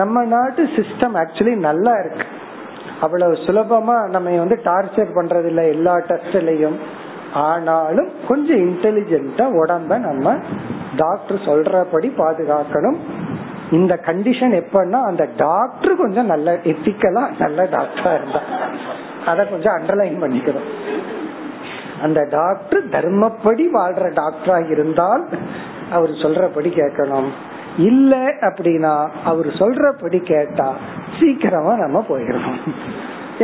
நம்ம நாட்டு சிஸ்டம் ஆக்சுவலி நல்லா இருக்கு, அவ்வளவு சுலபமா நம்ம வந்து டார்ச்சர் பண்றது இல்லை எல்லா டெஸ்ட்லயும். ஆனாலும் கொஞ்சம் இன்டெலிஜென்ட்டா உடம்ப நம்ம டாக்டர் சொல்றபடி பாதுகாக்கணும். இந்த கண்டிஷன் எப்பன்னா அந்த டாக்டர் கொஞ்சம் நல்ல எத்திக்கலா நல்ல டாக்டரா இருந்தா, அத கொஞ்சம் அண்டர்லைன் பண்ணிக்கிறோம். அந்த டாக்டர் தர்மப்படி வாழ்ற டாக்டரா இருந்தால் அவர் சொல்றபடி கேட்கணும். இல்ல அப்படின்னா அவர் சொல்றபடி கேட்டா சீக்கிரமா நம்ம போயிடணும்.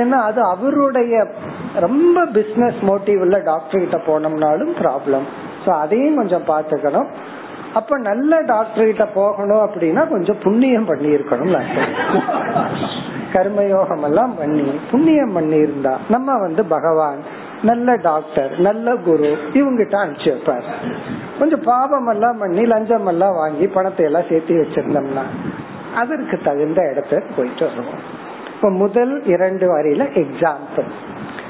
ஏன்னா அது அவருடைய ரொம்ப பிசினஸ் மோட்டிவ் உள்ள டாக்டர் கிட்ட போனோம்னாலும் ப்ராப்ளம். சோ அதையும் கொஞ்சம் பாத்துக்கணும். அப்ப நல்ல டாக்டர் கிட்ட போகணும் அப்படின்னா கொஞ்சம் புண்ணியம் பண்ணி இருக்கணும். கர்மயோகம் எல்லாம் பண்ணி புண்ணியம் பண்ணி இருந்தா நம்ம வந்து பகவான் நல்ல டாக்டர் நல்ல குரு இவங்கிட்ட அனுப்பிச்சு வைப்பார். கொஞ்சம் பாவம் எல்லாம் பண்ணி லஞ்சம் எல்லாம் வாங்கி பணத்தை எல்லாம் சேர்த்து வச்சிருந்தோம்னா அதற்கு தகுந்த இடத்த போயிட்டு வருவோம். இப்ப முதல் இரண்டு வரையில எக்ஸாம்பிள்.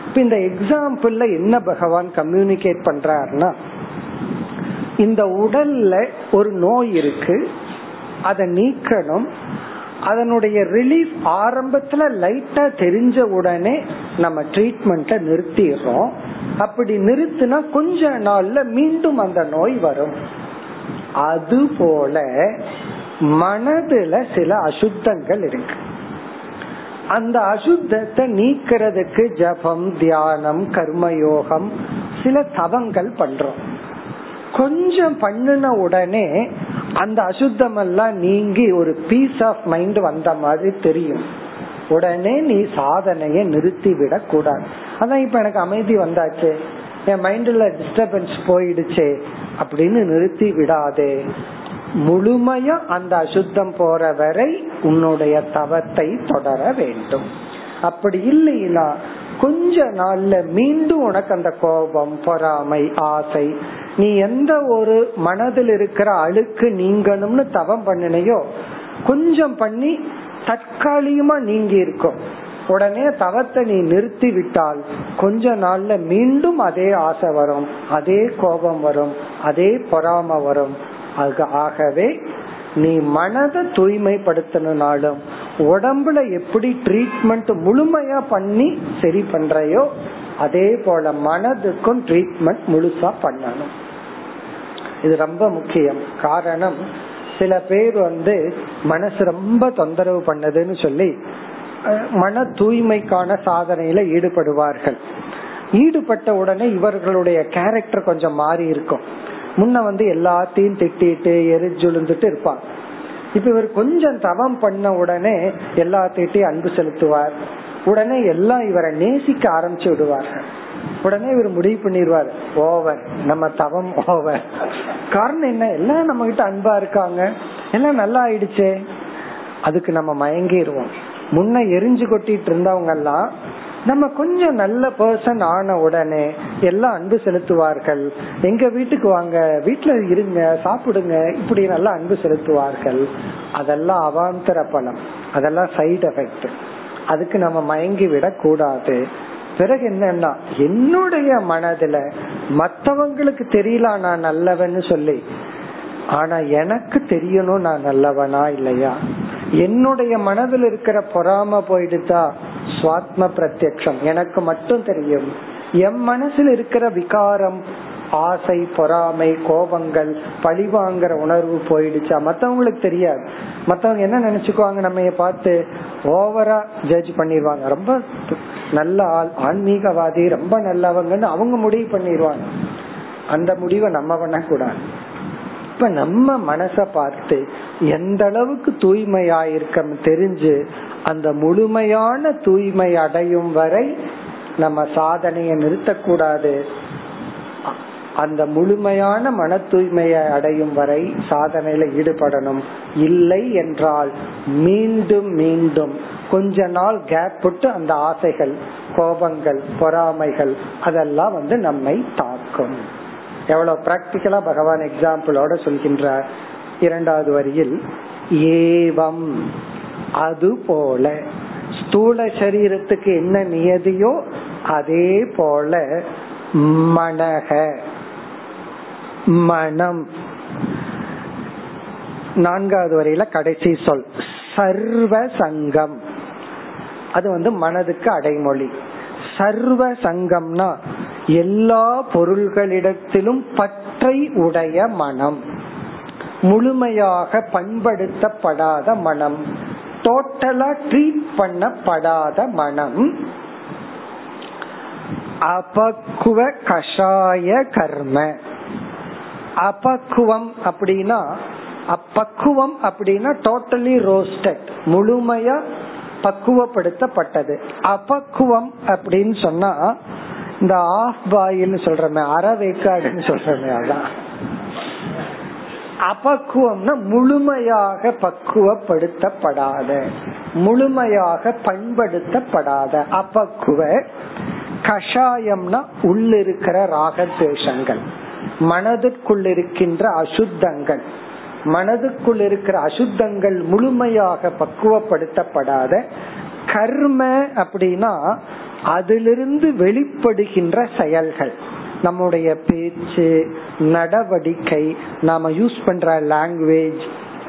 இப்ப இந்த எக்ஸாம்பிள்ல என்ன பகவான் கம்யூனிகேட் பண்றாருன்னா, இந்த உடல்ல ஒரு நோய் இருக்கு, அதை நீக்கணும். அதனுடைய ரிலீஃப் ஆரம்பத்துல லைட்டா தெரிஞ்ச உடனே நம்ம ட்ரீட்மெண்ட்டை நிறுத்திடுறோம். அப்படி நிறுத்தினா கொஞ்ச நாள்ல மீண்டும் அந்த நோய் வரும். அது போல மனதுல சில அசுத்தங்கள் இருக்கு. அந்த அசுத்தத்தை நீக்கிறதுக்கு ஜபம் தியானம் கர்மயோகம் சில தவங்கள் பண்றோம். கொஞ்சம் பண்ணின உடனே அந்த அசுத்தம் எல்லாம் நீங்கி ஒரு பீஸ் ஆஃப் மைண்ட் வந்த மாதிரி தெரியும். உடனே நீ சாதனைய நிறுத்தி விட கூடாது. அதான் இப்ப எனக்கு அமைதி வந்தாச்சு, என் மைண்ட்ல டிஸ்டர்பன்ஸ் போயிடுச்சு அப்படின்னு நிறுத்தி விடாதே. முழுமையா அந்த அசுத்தம் போற வரை உன்னுடைய தவத்தை தொடர வேண்டும். அப்படி இல்லைன்னா கொஞ்ச நாள்ல மீண்டும் உனக்கு அந்த கோபம் பொறாமை ஆசை, நீ எந்த ஒரு மனதில் இருக்கிற அழுக்கு நீங்கணும்னு தவம் பண்ணினையோ கொஞ்சம் பண்ணி தற்காலிகமா நீங்கி இருக்கும். உடனே தவத்தை நீ நிறுத்தி விட்டால் கொஞ்ச நாள்ல மீண்டும் அதே ஆசை வரும், அதே கோபம் வரும், அதே பொறாமை வரும். ஆகவே நீ மனதை தூய்மைப்படுத்தினாலும் உடம்புல எப்படி ட்ரீட்மெண்ட் முழுமையா பண்ணி சரி பண்றையோ அதே போல மனதுக்கும் ட்ரீட்மெண்ட் முழுசா பண்ணணும். இது ரொம்ப முக்கியம். காரணம், சில பேர் வந்து மனசு ரொம்ப தொந்தரவு பண்ணதுன்னு சொல்லி மன தூய்மைக்கான சாதனையில ஈடுபடுவார்கள். ஈடுபட்ட உடனே இவர்களுடைய கேரக்டர் கொஞ்சம் மாறி இருக்கும். முன்ன வந்து எல்லாத்தையும் திட்டிட்டு எரிஞ்சுழுந்துட்டு இருப்பாங்க. இப்ப இவர் கொஞ்சம் தவம் பண்ண உடனே எல்லாத்திட்டையும் அன்பு செலுத்துவார். உடனே எல்லாம் இவரை நேசிக்க ஆரம்பிச்சு விடுவார்கள். உடனே இவர் முடிவு பண்ணிடுவார், ஓவர் நம்ம தவம் ஓவர். காரணம் என்ன, எல்லாம் நம்ம கிட்ட அன்பா இருக்காங்க, எல்லாம் நல்லா ஆயிடுச்சே. அதுக்கு நம்ம மயங்கிடுவோம். முன்ன எரிஞ்சு கொட்டிட்டு இருந்தவங்க எல்லாம் நம்ம கொஞ்சம் நல்ல பர்சன் ஆன உடனே எல்லாம் அன்பு செலுத்துவார்கள். எங்க வீட்டுக்கு வாங்க, வீட்டுல இருங்க, சாப்பிடுங்க, இப்படி நல்லா அன்பு செலுத்துவார்கள். அதெல்லாம் அவாந்தர பலம், அதெல்லாம் சைடு எஃபெக்ட். அதுக்கு நம்ம மயங்கி விடக்கூடாது. பிறகு என்னன்னா, என்னுடைய மனதுல மற்றவங்களுக்கு தெரியல நான் நல்லவன்னு சொல்லி, ஆனா எனக்கு தெரியணும் நான் நல்லவனா இல்லையா. என்னுடைய மனதில் இருக்கிற பொறாம போயிடுதா, சுவாத்ம பிரத்யக்ஷம் எனக்கு மட்டும் தெரியும். என் மனசுல இருக்கிற விகாரம், ஆசை, பொறாமை, கோபங்கள், பழிவாங்கிற உணர்வு போயிடுச்சா, மத்தவங்களுக்கு தெரியாது. மத்தவங்க என்ன நினைச்சுக்குவாங்க, நம்ம பார்த்து ஓவரா ஜட்ஜ் பண்ணிடுவாங்க. ரொம்ப நல்ல ஆள், ஆன்மீகவாதி, ரொம்ப நல்லவங்கன்னு அவங்க முடிவு பண்ணிடுவாங்க. அந்த முடிவை நம்ம பண்ணக்கூடாது. இப்ப நம்ம மனச பார்த்து எந்த அளவுக்கு தூய்மையாயிருக்க தெரிஞ்சு, அந்த முழுமையான தூய்மை அடையும் வரை நம்ம சாதனையை நிறுத்தக்கூடாது. அந்த முழுமையான மன தூய்மையை அடையும் வரை சாதனையில ஈடுபடணும். இல்லை என்றால் மீண்டும் மீண்டும் கொஞ்ச நாள் கேப் விட்டு அந்த ஆசைகள், கோபங்கள், பொறாமைகள் அதெல்லாம் வந்து நம்மை தாக்கும். எவ்வளவு பிராக்டிக்கலா பகவான் எக்ஸாம்பிளோட சொல்கின்றார். இரண்டாவது வரியில் ஏவம், அது போல, ஸ்தூல சரீரத்துக்கு என்ன நியதியோ அதே போல மனக, மனம். நான்காவது வரையில கடைசி சொல் சர்வ சங்கம். அது வந்து மனதுக்கு அடைமொழி. சர்வ சங்கம்னா எல்லா பொருள்களிடத்திலும் பற்றை உடைய மனம், முழுமையாக பண்படுத்தப்படாத மனம், டோட்டலா ட்ரீட் பண்ணப்படாத மனம். அபக்குவ கஷாய கர்ம. அபக்குவம் அப்படின்னா, அப்பக்குவம் அப்படின்னா டோட்டலி ரோஸ்டட், முழுமையா பக்குவப்படுத்தப்பட்டது. அபக்குவம் அப்படின்னு சொன்னா இந்த ஆஃப் பாயில் சொல்றமே, அரவேக்காடுன்னு சொல்றமே, அதான் அபக்குவம்னா முழுமையாக பக்குவப்படுத்தப்படாத, முழுமையாக பண்படுத்தப்படாத அபக்குவ. கஷாயம்னா உள்ளிருக்கிற ராகத்வேஷங்கள், மனதுக்குள் இருக்கின்ற அசுத்தங்கள். மனதுக்குள் இருக்கிற அசுத்தங்கள் முழுமையாக பக்குவப்படுத்தப்படாத. கர்ம அப்படின்னா அதிலிருந்து வெளிப்படுகின்ற செயல்கள், நம்முடைய பேச்சு, நடவடிக்கை, நாம யூஸ் பண்ற லாங்குவேஜ்,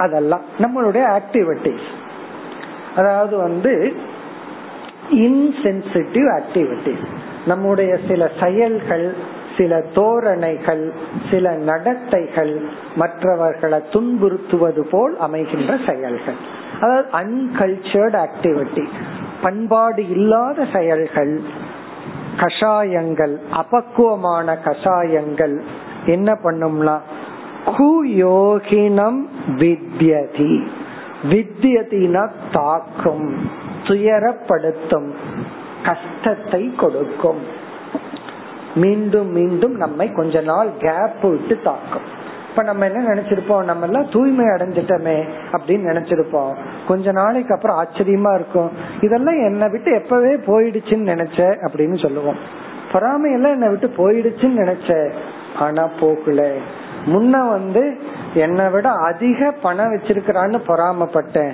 அதெல்லாம் நம்மளுடைய ஆக்டிவிட்டிஸ். அதாவது வந்து இன்சென்சிட்டிவ் ஆக்டிவிட்டிஸ், நம்முடைய சில செயல்கள், சில தோரணைகள், சில நடத்தைகள், மற்றவர்களை துன்புறுத்துவது போல் அமைகின்ற செயல்கள், அதாவது அன்கல்ச்சர்ட் ஆக்டிவிட்டி, பண்பாடு இல்லாத செயல்கள், கஷாயங்கள், அபக்குவமான கஷாயங்கள். என்ன பண்ணும்னா குயோகினம் வித்யதி, வித்யதினா தாக்கும், துயரப்படுத்தும், கஷ்டத்தை கொடுக்கும். மீண்டும் மீண்டும் நம்மை கொஞ்ச நாள் கேப் விட்டு தாக்கும். இப்ப நம்ம என்ன நினைச்சிருப்போம், நம்ம எல்லாம் தூய்மை அடைஞ்சிட்டோமே அப்படின்னு நினைச்சிருப்போம். கொஞ்ச நாளைக்கு அப்புறம் ஆச்சரியமா இருக்கும், இதெல்லாம் என்னை விட்டு எப்பவே போயிடுச்சுன்னு நினைச்ச அப்படின்னு சொல்லுவோம். பொறாமையெல்லாம் என்னை விட்டு போயிடுச்சுன்னு நினைச்ச, ஆனா போகல. முன்ன வந்து என்னை விட அதிக பணம் வச்சிருக்கிறான்னு பொறாமப்பட்டேன்,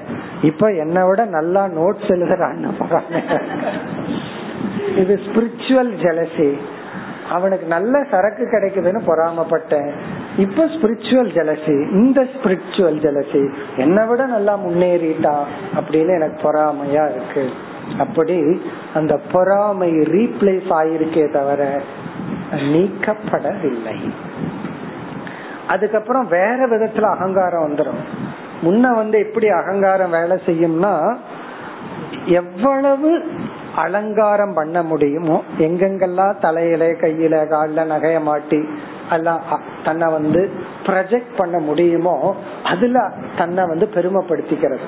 இப்ப என்னை விட நல்லா நோட்ஸ் எழுதுறான்னு பொறாம. இது ஸ்பிரிச்சுவல் ஜெலசி. அவனுக்கு நல்ல சரக்கு கிடைக்குதுன்னு பொறாமப்பட்டேன், இப்ப ஸ்பிரிச்சுவல் ஜெலசி. இந்த ஸ்பிரிச்சுவல் ஜெலசி என்னை விட நல்லா முன்னேறிட்டா அப்படின்னு எனக்கு பொறாமையா இருக்கு. அப்படி அந்த பொறாமை ரீப்ளேஸ் ஆயிருக்கே தவிர நீக்கப்படவில்லை. அதுக்கப்புறம் வேற விதத்துல அகங்காரம் வந்துடும். முன்ன வந்து எப்படி அகங்காரம் வேலை செய்யும்னா, எவ்வளவு அலங்காரம் பண்ண முடியுமோ, எங்கெங்கெல்லாம் தலையில, கையில, கால்ல நகைய மாட்டி எல்லாம் தன்னை வந்து ப்ரொஜெக்ட் பண்ண முடியுமோ அதுல தன்னை வந்து பெருமைப்படுத்திக்கிறது.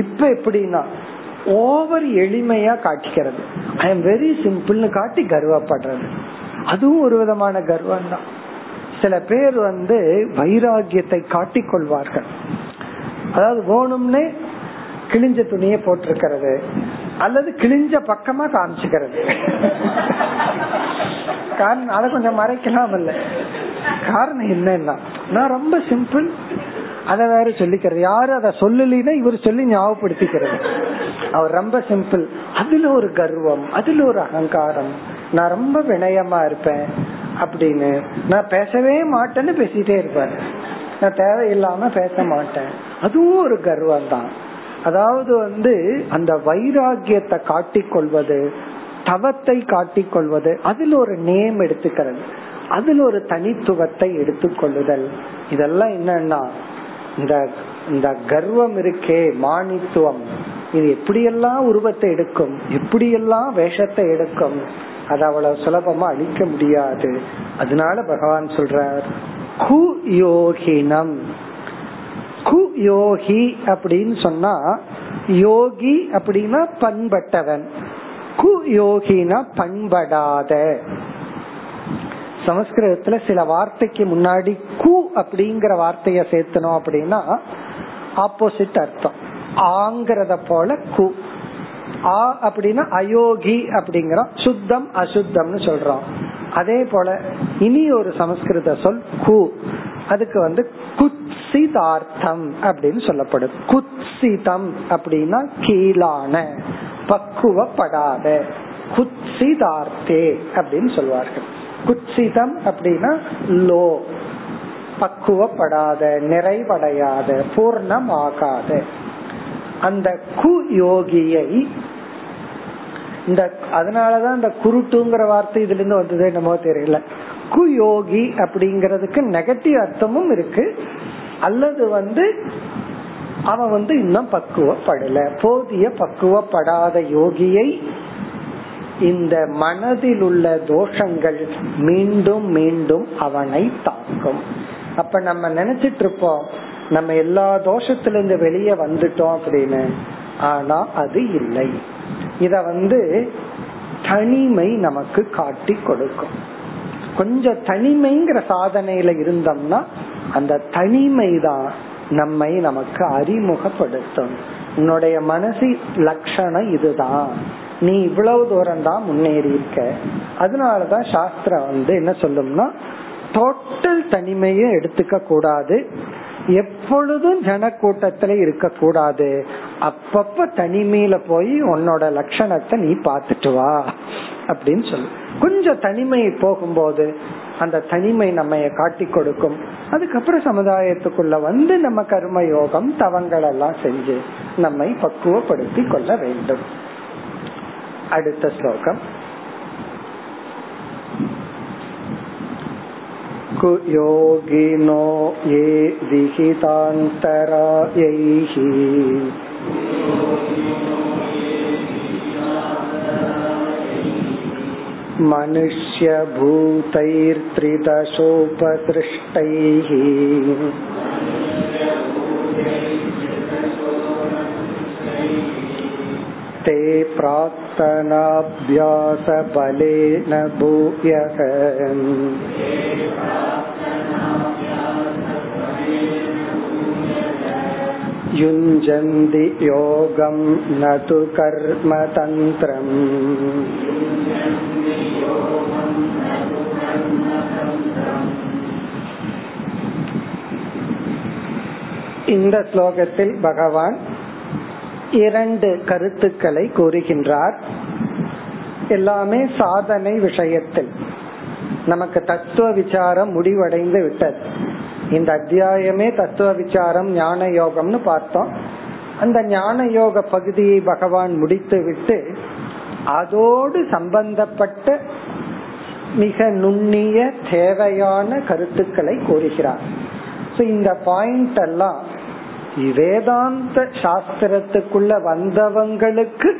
இப்ப எப்படின்னா ஓவர் எளிமையா காட்டிக்கிறது, ஐ எம் வெரி சிம்பிள்னு காட்டி கர்வப்படுறது. அதுவும் ஒரு விதமான கர்வம் தான். சில பேர் வந்து வைராகியத்தை காட்டிக் கொள்வார்கள். அதாவது வேணும்னே கிழிஞ்ச துணியை போட்டிருக்கிறது, அல்லது கிழிஞ்ச பக்கமா காமிச்சுக்கிறது. காரணம் அதை கொஞ்சம் மறைக்கலாம் இல்ல. காரணம் என்னன்னா, நான் ரொம்ப சிம்பிள், அத வேற சொல்லிக்கிறது. யாரும் அதை சொல்லலினா இவர் சொல்லி ஞாபகப்படுத்திக்கிறது. அவர் ரொம்ப சிம்பிள். அதுல ஒரு கர்வம், அதுல ஒரு அகங்காரம், நான் ரொம்ப வினயமா இருப்பேன் அப்படின்னு. நான் பேசவே மாட்டேன்னு பேசிட்டே இருப்பேன், நான் தேவையில்லாம பேச மாட்டேன், அதுவும் ஒரு கர்வம் தான். அதாவது அந்த வைராகியத்தை காட்டிக்கொள்வது, தவத்தை காட்டிக்கொள்வது, அதுல ஒரு நேம் எடுத்துக்கிறது, அதுல ஒரு தனித்துவத்தை எடுத்துக்கொள்ளுதல். இதெல்லாம் என்னன்னா இந்த கர்வம் இருக்கே, மானித்துவம், இது எப்படியெல்லாம் உருவத்தை எடுக்கும், எப்படியெல்லாம் வேஷத்தை எடுக்கும், அது அவ்வளவு சுலபமா அழிக்க முடியாது. அதனால பகவான் சொல்றார் குயோகினம். குயோகி அப்படின்னு சொன்னா யோகி அப்படின்னா பண்பட்டவன், குயோகினா பண்படாத. சமஸ்கிருதத்துல சில வார்த்தைக்கு முன்னாடி கு அப்படிங்கிற வார்த்தைய சேர்த்தணும் அப்படின்னா ஆப்போசிட் அர்த்தம். ஆங்கிறத போல கு, ஆ அப்படின்னா அயோகி அப்படிங்கிறோம், சுத்தம் அசுத்தம்னு சொல்றோம். அதே போல இனி ஒரு சமஸ்கிருத சொல் கு, அதுக்கு குத்சிதார்த்தம் அப்படின்னு சொல்லப்படும். குத்சிதம் அப்படின்னா கீழான, பக்குவப்படாத, குத்சிதார்த்தே அப்படின்னு சொல்வார்கள். குத்சிதம் அப்படின்னா லோ, பக்குவப்படாத, நிறைவடையாத, பூர்ணமாகாத. அந்த குயோகியை, இந்த அதனாலதான் இந்த குருட்டுங்கிற வார்த்தை இதுல இருந்து வந்தது என்னமோ தெரியல. குயோகி அப்படிங்கிறதுக்கு நெகட்டிவ் அர்த்தமும் இருக்கு, அல்லது அவன் இன்னும் பக்குவப்படல, போதிய பக்குவப்படாத யோகியை இந்த மனதில் உள்ள தோஷங்கள் மீண்டும் மீண்டும் அவனை தாக்கும். அப்ப நம்ம நினைச்சிட்டு இருப்போம் நம்ம எல்லா தோஷத்திலிருந்து வெளியே வந்துட்டோம் அப்படின்னு, ஆனா அது இல்லை. இத தனிமை நமக்கு காட்டி கொடுக்கும். கொஞ்சம் தனிமைங்கிற சாதனையில இருந்தோம்னா அந்த தனிமை தான் நம்மை நமக்கு அறிமுகப்படுத்தும். உன்னுடைய மனசு லட்சணம் இதுதான், நீ இவ்வளவு தூரம் தான் முன்னேறி இருக்க. அதனாலதான் சாஸ்திரம் என்ன சொல்லும்னா டோட்டல் தனிமையை எடுத்துக்க கூடாது, எப்பொழுதும் ஜன கூட்டத்துல இருக்க கூடாது, அப்பப்ப தனிமையில போய் உன்னோட லட்சணத்தை நீ பாத்துட்டு வா அப்படின்னு சொல்லு. கொஞ்சம் தனிமை போகும்போது அந்த தனிமை நம்ம காட்டி கொடுக்கும். அதுக்கப்புறம் சமுதாயத்துக்குள்ள நம்ம கர்ம யோகம் தவங்கள் எல்லாம் செஞ்சு நம்மை பக்குவப்படுத்தி கொள்ள வேண்டும். அடுத்த ஸ்லோகம் குயோகினோ யே விஹிதாந்தராயைஹி மனுஷ்யபூதைர்த்ரிதசோபத்ருஷ்டைஹி தே பிரார்த்தனாப்யாசபலேன பூயகம் யுஞ்சந்தி யோகம் நது கர்ம தந்திரம். இந்த ஸ்லோகத்தில் பகவான் இரண்டு கருத்துக்களை கூறுகின்றார். எல்லாமே சாதனை விஷயத்தில். நமக்கு தத்துவ விசாரம் முடிவடைந்து விட்டது. இந்த அத்தியாயமே தத்துவ விசாரம், ஞான யோகம்னு பார்த்தோம். அந்த ஞான யோக பகுதியை பகவான் முடித்து விட்டு அதோடு சம்பந்தப்பட்ட மிக நுண்ணிய தேவையான கருத்துக்களை கூறுகிறார். இந்த பாயிண்ட் எல்லாம் வேதாந்த சாஸ்திரத்துக்குள்ள வந்தவங்களுக்கு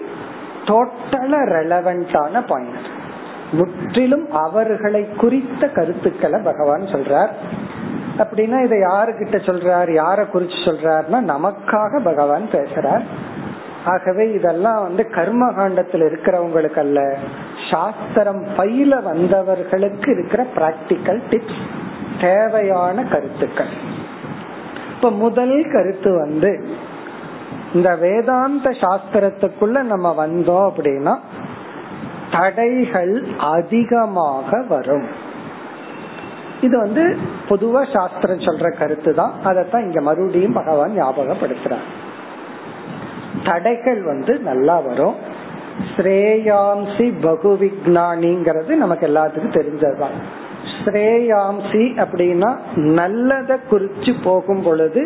டோட்டலா ரெலவென்டான பாயிண்ட், முற்றிலும் அவர்களை குறித்த கருத்துக்களை பகவான் சொல்றார். அப்படின்னா இதை யாருகிட்ட சொல்றார், யார குறிச்சு சொல்றாருன்னா நமக்காக பகவான் பேசுறார். ஆகவே இதெல்லாம் கர்ம காண்டத்துல இருக்கிறவங்களுக்கு அல்ல, சாஸ்திரம் பயில வந்தவர்களுக்கு இருக்கிற பிராக்டிக்கல் டிப்ஸ், தேவையான கருத்துக்கள். இப்ப முதல் கருத்து இந்த வேதாந்த சாஸ்திரத்துக்குள்ள நம்ம வந்தோம் அப்படின்னா தடைகள் அதிகமாக வரும். இது பொதுவா சாஸ்திரம் சொல்ற கருத்து தான். அதத்தான் இங்க மறுபடியும் பகவான் ஞாபகப்படுத்துறார். தடைகள் நல்லா வரும். ஸ்ரேயாம்சி பகு விக்ஞானிங்கிறது நமக்கு எல்லாத்துக்கும் தெரிஞ்சதுதான். ஸ்ரேயாம்சி அப்படின்னா நல்லதை குறிச்சு போகும் பொழுது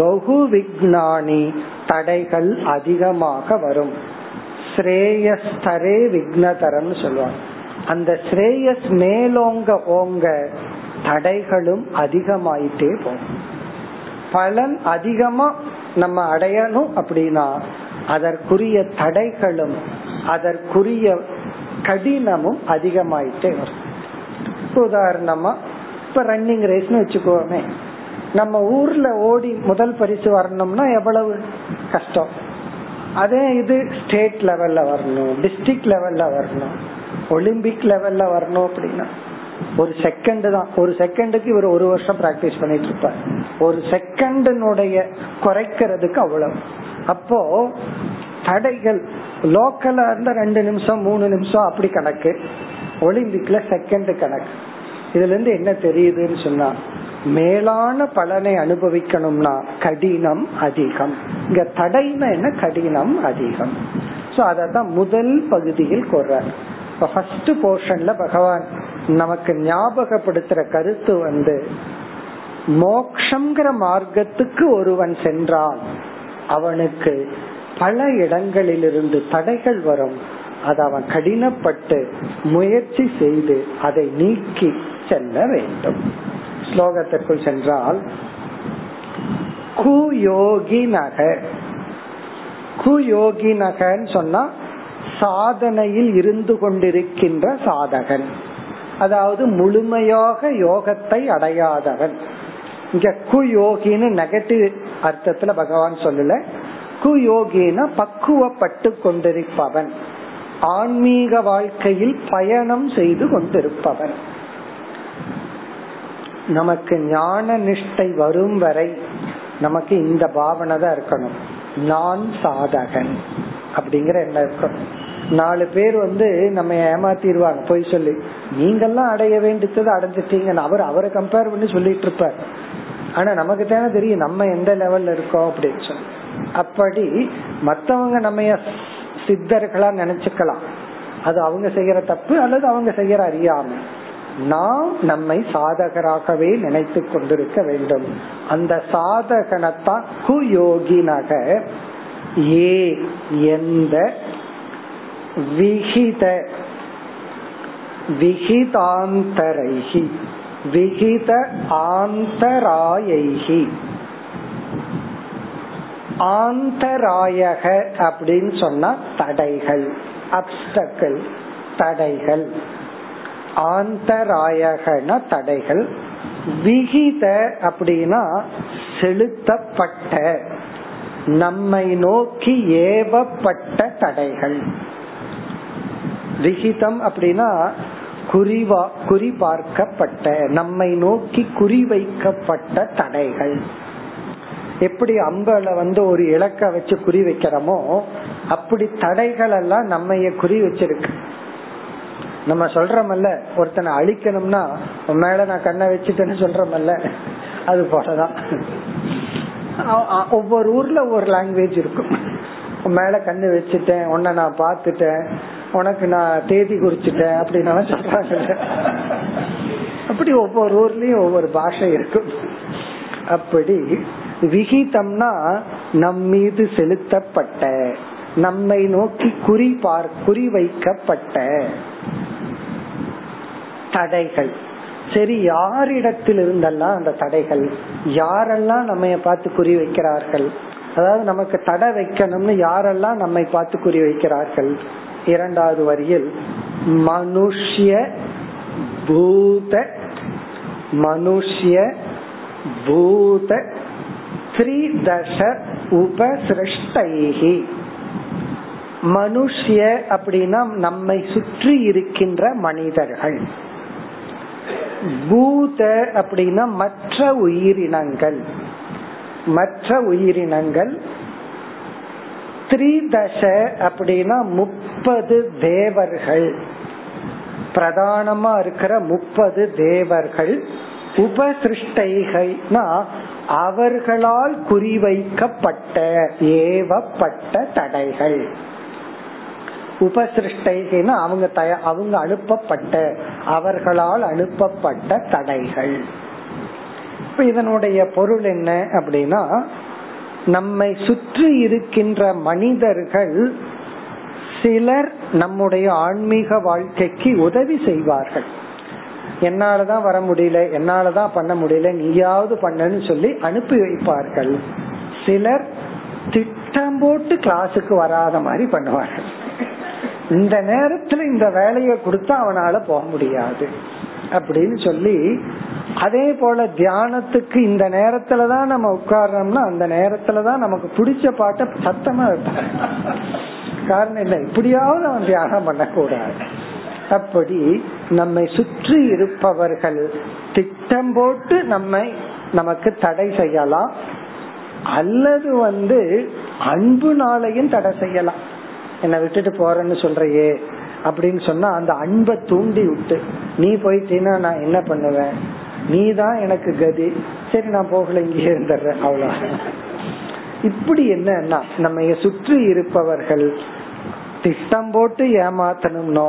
பகு விக்ஞானி தடைகள் அதிகமாக வரும். ஸ்ரேயஸ்தரே விக்னதரம்னு சொல்லுவாங்க. அந்த ஸ்ரேயஸ் மேலோங்க ஓங்க தடைகளும் அதிகமாயிட்டே போகும். பலன் அதிகமா நம்ம அடையணும் அப்படின்னா அதற்குரிய தடைகளும் அதற்குரிய கடினமும் அதிகமாயிட்டே வரும். உதாரணமா இப்ப ரன்னிங் ரேஸ்னு வச்சுக்கோமே, நம்ம ஊர்ல ஓடி முதல் பரிசு வரணும்னா எவ்வளவு கஷ்டம். அதே இது ஸ்டேட் லெவல்ல வரணும், டிஸ்ட்ரிக்ட் லெவல்ல வரணும், ஒலிம்பிக் லெவல்ல வரணும் அப்படின்னா ஒரு செகண்ட் தான். ஒரு செகண்டுக்கு இவர் ஒரு வருஷம் பிராக்டிஸ் பண்ணிட்டு இருப்பார். ஒரு செகண்டினுடைய குறைக்கிறதுக்கு அவ்வளவு. அப்போ தடைகள் லோக்கலா இருந்தா 2 நிமிஷம் 3 நிமிஷம் அப்படி கணக்கு, ஒலிம்பிக்ல செகண்ட் கணக்கு. இதுல இருந்து என்ன தெரியுதுன்னு சொன்னா மேலான பலனை அனுபவிக்கணும்னா கடினம் அதிகம். இங்க தடைனா என்ன? கடினம் அதிகம். சோ அதான் முதல் பகுதியில் கூறார். இப்ப ஃபர்ஸ்ட் போர்ஷன்ல பகவான் நமக்கு ஞாபகப்படுத்துற கருத்து மோக்ஷங்கிற மார்க்கத்துக்கு ஒருவன் சென்றான் அவனுக்கு பல இடங்களிலிருந்து தடைகள் வரும். அது அவன் கடினப்பட்டு முயற்சி செய்து அதை நீக்கி செல்ல வேண்டும். ஸ்லோகத்திற்குள் சென்றால் குயோகினகன்னு சொன்னா சாதனையில் இருந்து கொண்டிருக்கின்ற சாதகன், அதாவது முழுமையாக யோகத்தை அடையாதவன். இங்க குயோகின்னு நெகட்டிவ் அர்த்தத்துல பகவான் சொல்லல. குயோகினா பக்குவப்பட்டு கொண்டிருப்பவன், ஆன்மீக வாழ்க்கையில் பயணம் செய்து கொண்டிருப்பவன். நமக்கு ஞான நிஷ்டை வரும் வரை நமக்கு இந்த பாவனை தான் இருக்கணும். நான் சாதகன் அப்படிங்கிற என்ன இருக்கணும். 4 பேர் நம்ம ஏமாத்திடுவாங்க போய் சொல்லி, நீங்கெல்லாம் அடைய வேண்டியது அடைஞ்சிட்டீங்கன்னு அவரை கம்பேர் பண்ணி சொல்லிட்டு இருப்பார். ஆனா நமக்கு தானே தெரியும் நம்ம எந்த லெவல்ல இருக்கோம் அப்படின்னு சொல்லி. அப்படி மத்தவங்க நம்ம சித்தர்களா நினைச்சுக்கலாம், அது அவங்க செய்யற தப்பு அல்லது அவங்க செய்யற அறியாமை. நாம் நம்மை சாதகராகவே நினைத்து கொண்டிருக்க வேண்டும். அந்த சாதகனத்தான் குயோகினாக. ஏ எந்த விகித விகிதாந்தரைஹி விகித ஆந்தராயைஹி. ஆந்தராயக அப்படின்னு சொன்னா தடைகள், அப்ஸ்டக்கிள், தடைகள். ஆந்தராயகன தடைகள். விகித அப்படின்னா செலுத்தப்பட்ட, நம்மை நோக்கி ஏவப்பட்ட தடைகள். விகிதம் அப்படின்னா குறிபார்க்கப்பட்ட, நம்மை நோக்கி குறிவைக்கப்பட்ட தடைகள். எப்படி அம்பல ஒரு இலக்க வச்சு குறி வைக்கிறோமோ அப்படி தடைகள் எல்லாம் நம்ம குறி வச்சிருக்கு. நம்ம சொல்றமல்ல ஒருத்தனை அழிக்கணும்னா மேல நான் கண்ணை வச்சுட்டேன்னு சொல்றமல்ல, அது போலதான். ஒவ்வொரு ஊர்ல ஒரு லாங்குவேஜ் இருக்கும். மேல கண்ணு வச்சுட்டேன், உன்னை நான் பார்த்துட்டேன், உனக்கு நான் தேதி குறிச்சிட்டேன் அப்படின்னாலும் சொல்றாங்க. அப்படி ஒவ்வொரு ஊர்லயும் ஒவ்வொரு பாஷை இருக்கும். அப்படி விகிதம்னா நம்மீது செலுத்தப்பட்ட, நம்மை நோக்கி குறிவைக்கப்பட்ட தடைகள். சரி, யாரிடத்தில் இருந்தெல்லாம் அந்த தடைகள், யாரெல்லாம் நம்ம பார்த்து குறி வைக்கிறார்கள், அதாவது நமக்கு தடை வைக்கணும்னு யாரெல்லாம் நம்மை பார்த்து குறி வைக்கிறார்கள். 2வது வரியில் மனுஷ்ய பூத த்ரிதஷ உபசிருஷ்டைஹி. மனுஷ்ய அப்படின்னா நம்மை சுற்றி இருக்கின்ற மனிதர்கள். பூத அப்படின்னா மற்ற உயிரினங்கள். மற்ற உயிரினங்கள். த்ரிதஷ அப்படின்னா 30 தேவர்கள், பிரதானமா இருக்கிற 30 தேவர்கள். உபசிருஷ்டைகள்னா அவர்களால் குறிவைக்கப்பட்ட ஏவப்பட்ட தடைகள், உபசிருஷ்டைனா அவங்க அனுப்பப்பட்ட, அவர்களால் அனுப்பப்பட்ட தடைகள். இப்ப இதனுடைய பொருள் என்ன அப்படின்னா, நம்மை சுற்றி இருக்கின்ற மனிதர்கள் சிலர் நம்முடைய ஆன்மீக வாழ்க்கைக்கு உதவி செய்வார்கள். என்னாலதான் வர முடியல, என்னாலதான் பண்ண முடியல, நீயாவது பண்ணன்னு சொல்லி அனுப்பி வைப்பார்கள். சிலர் திட்டம் போட்டு கிளாஸுக்கு வராத மாதிரி பண்ணுவார்கள். இந்த நேரத்துல இந்த வேலையை கொடுத்தா அவனால போக முடியாது அப்படின்னு சொல்லி, அதே போல தியானத்துக்கு இந்த நேரத்துலதான் நம்ம உட்கார்றோம்னா அந்த நேரத்துலதான் நமக்கு பிடிச்ச பாட்டை சத்தமா வைப்பாங்க. காரணம் இல்லை, இப்படியாவது அவன் தியானம் பண்ணக்கூடாது. அப்படி நம்மை சுற்றி இருப்பவர்கள் திட்டம் போட்டு நம்மை நமக்கு தடை செய்யலாம், அல்லது அன்புனாலையும் தடை செய்யலாம். என்ன விட்டுட்டு போறேன்னு சொல்றையே அப்படின்னு சொன்னா அந்த அன்பை தூண்டி விட்டு, நீ போயிட்டீன்னா நான் என்ன பண்ணுவேன், நீ தான் எனக்கு கதி, சரி நான் போகல இங்கே இருந்துடுறேன் அவ்வளோ. இப்படி என்னன்னா நம்ம சுற்றி இருப்பவர்கள் திட்டம் போட்டு ஏமாத்தணும்னோ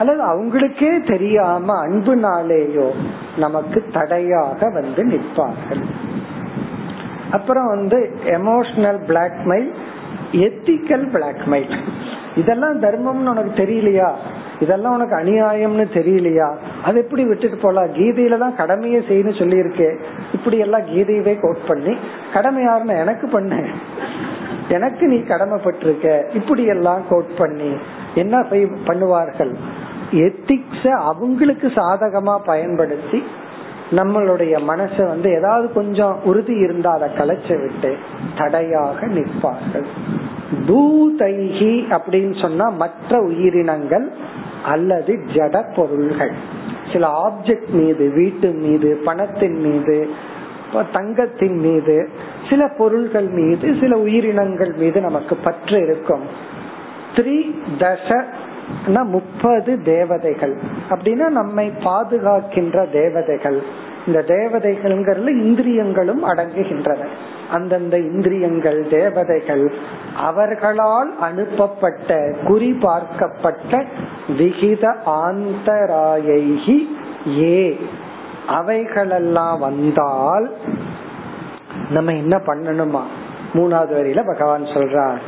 அல்லது அவங்களுக்கே தெரியாம அன்புனாலேயோ நமக்கு தடையாக நிற்பார்கள். அப்புறம் எமோஷனல் பிளாக்மெயில், எத்திக்கல் பிளாக்மெயில், இதெல்லாம் தர்மம்னு உனக்கு தெரியலையா, இதெல்லாம் உனக்கு அநியாயம்னு தெரியலையா, அது எப்படி விட்டுட்டு போலாம், கீதையில தான் கடமையை செய்யணும்னு சொல்லி இருக்கே, இப்படி எல்லாம் கீதையவே கோட் பண்ணி கடமை யாருன்னு எனக்கு பண்ணு, எனக்கு நீ கடமைப்பட்டிருக்க, இப்படி எல்லாம் கோட் பண்ணி என்ன பண்ணுவார்கள், எத்திக்ஸ அவங்களுக்கு சாதகமா பயன்படுத்தி நம்மளுடைய மனசை ஏதாவது கொஞ்சம் உறுதி இருந்தா அதை கலைச்சு விட்டு தடையாக நிற்பார்கள். பூதைஹி அப்படின்னு சொன்னா மற்ற உயிரினங்கள் அல்லது ஜட பொருள்கள், சில ஆப்ஜெக்ட் மீது, வீட்டு மீது, பணத்தின் மீது, தங்கத்தின் மீது, சில பொருள்கள் மீது, சில உயிரினங்கள் மீது நமக்கு பற்று இருக்கும். 30 தேவதைகள் அப்படின்னா நம்மை பாதுகாக்கின்ற தேவதைகள். இந்த தேவதைகள்ங்கிறதுல இந்திரியங்களும் அடங்குகின்றன. அந்தந்த இந்திரியங்கள் தேவதைகள் அவர்களால் அனுப்பப்பட்ட குறி பார்க்கப்பட்ட விகித ஆந்தராயி ஏ, அவைகளெல்லாம் வந்தால் நம்ம என்ன பண்ணணுமா, மூணாவது வரியில பகவான் சொல்றார்,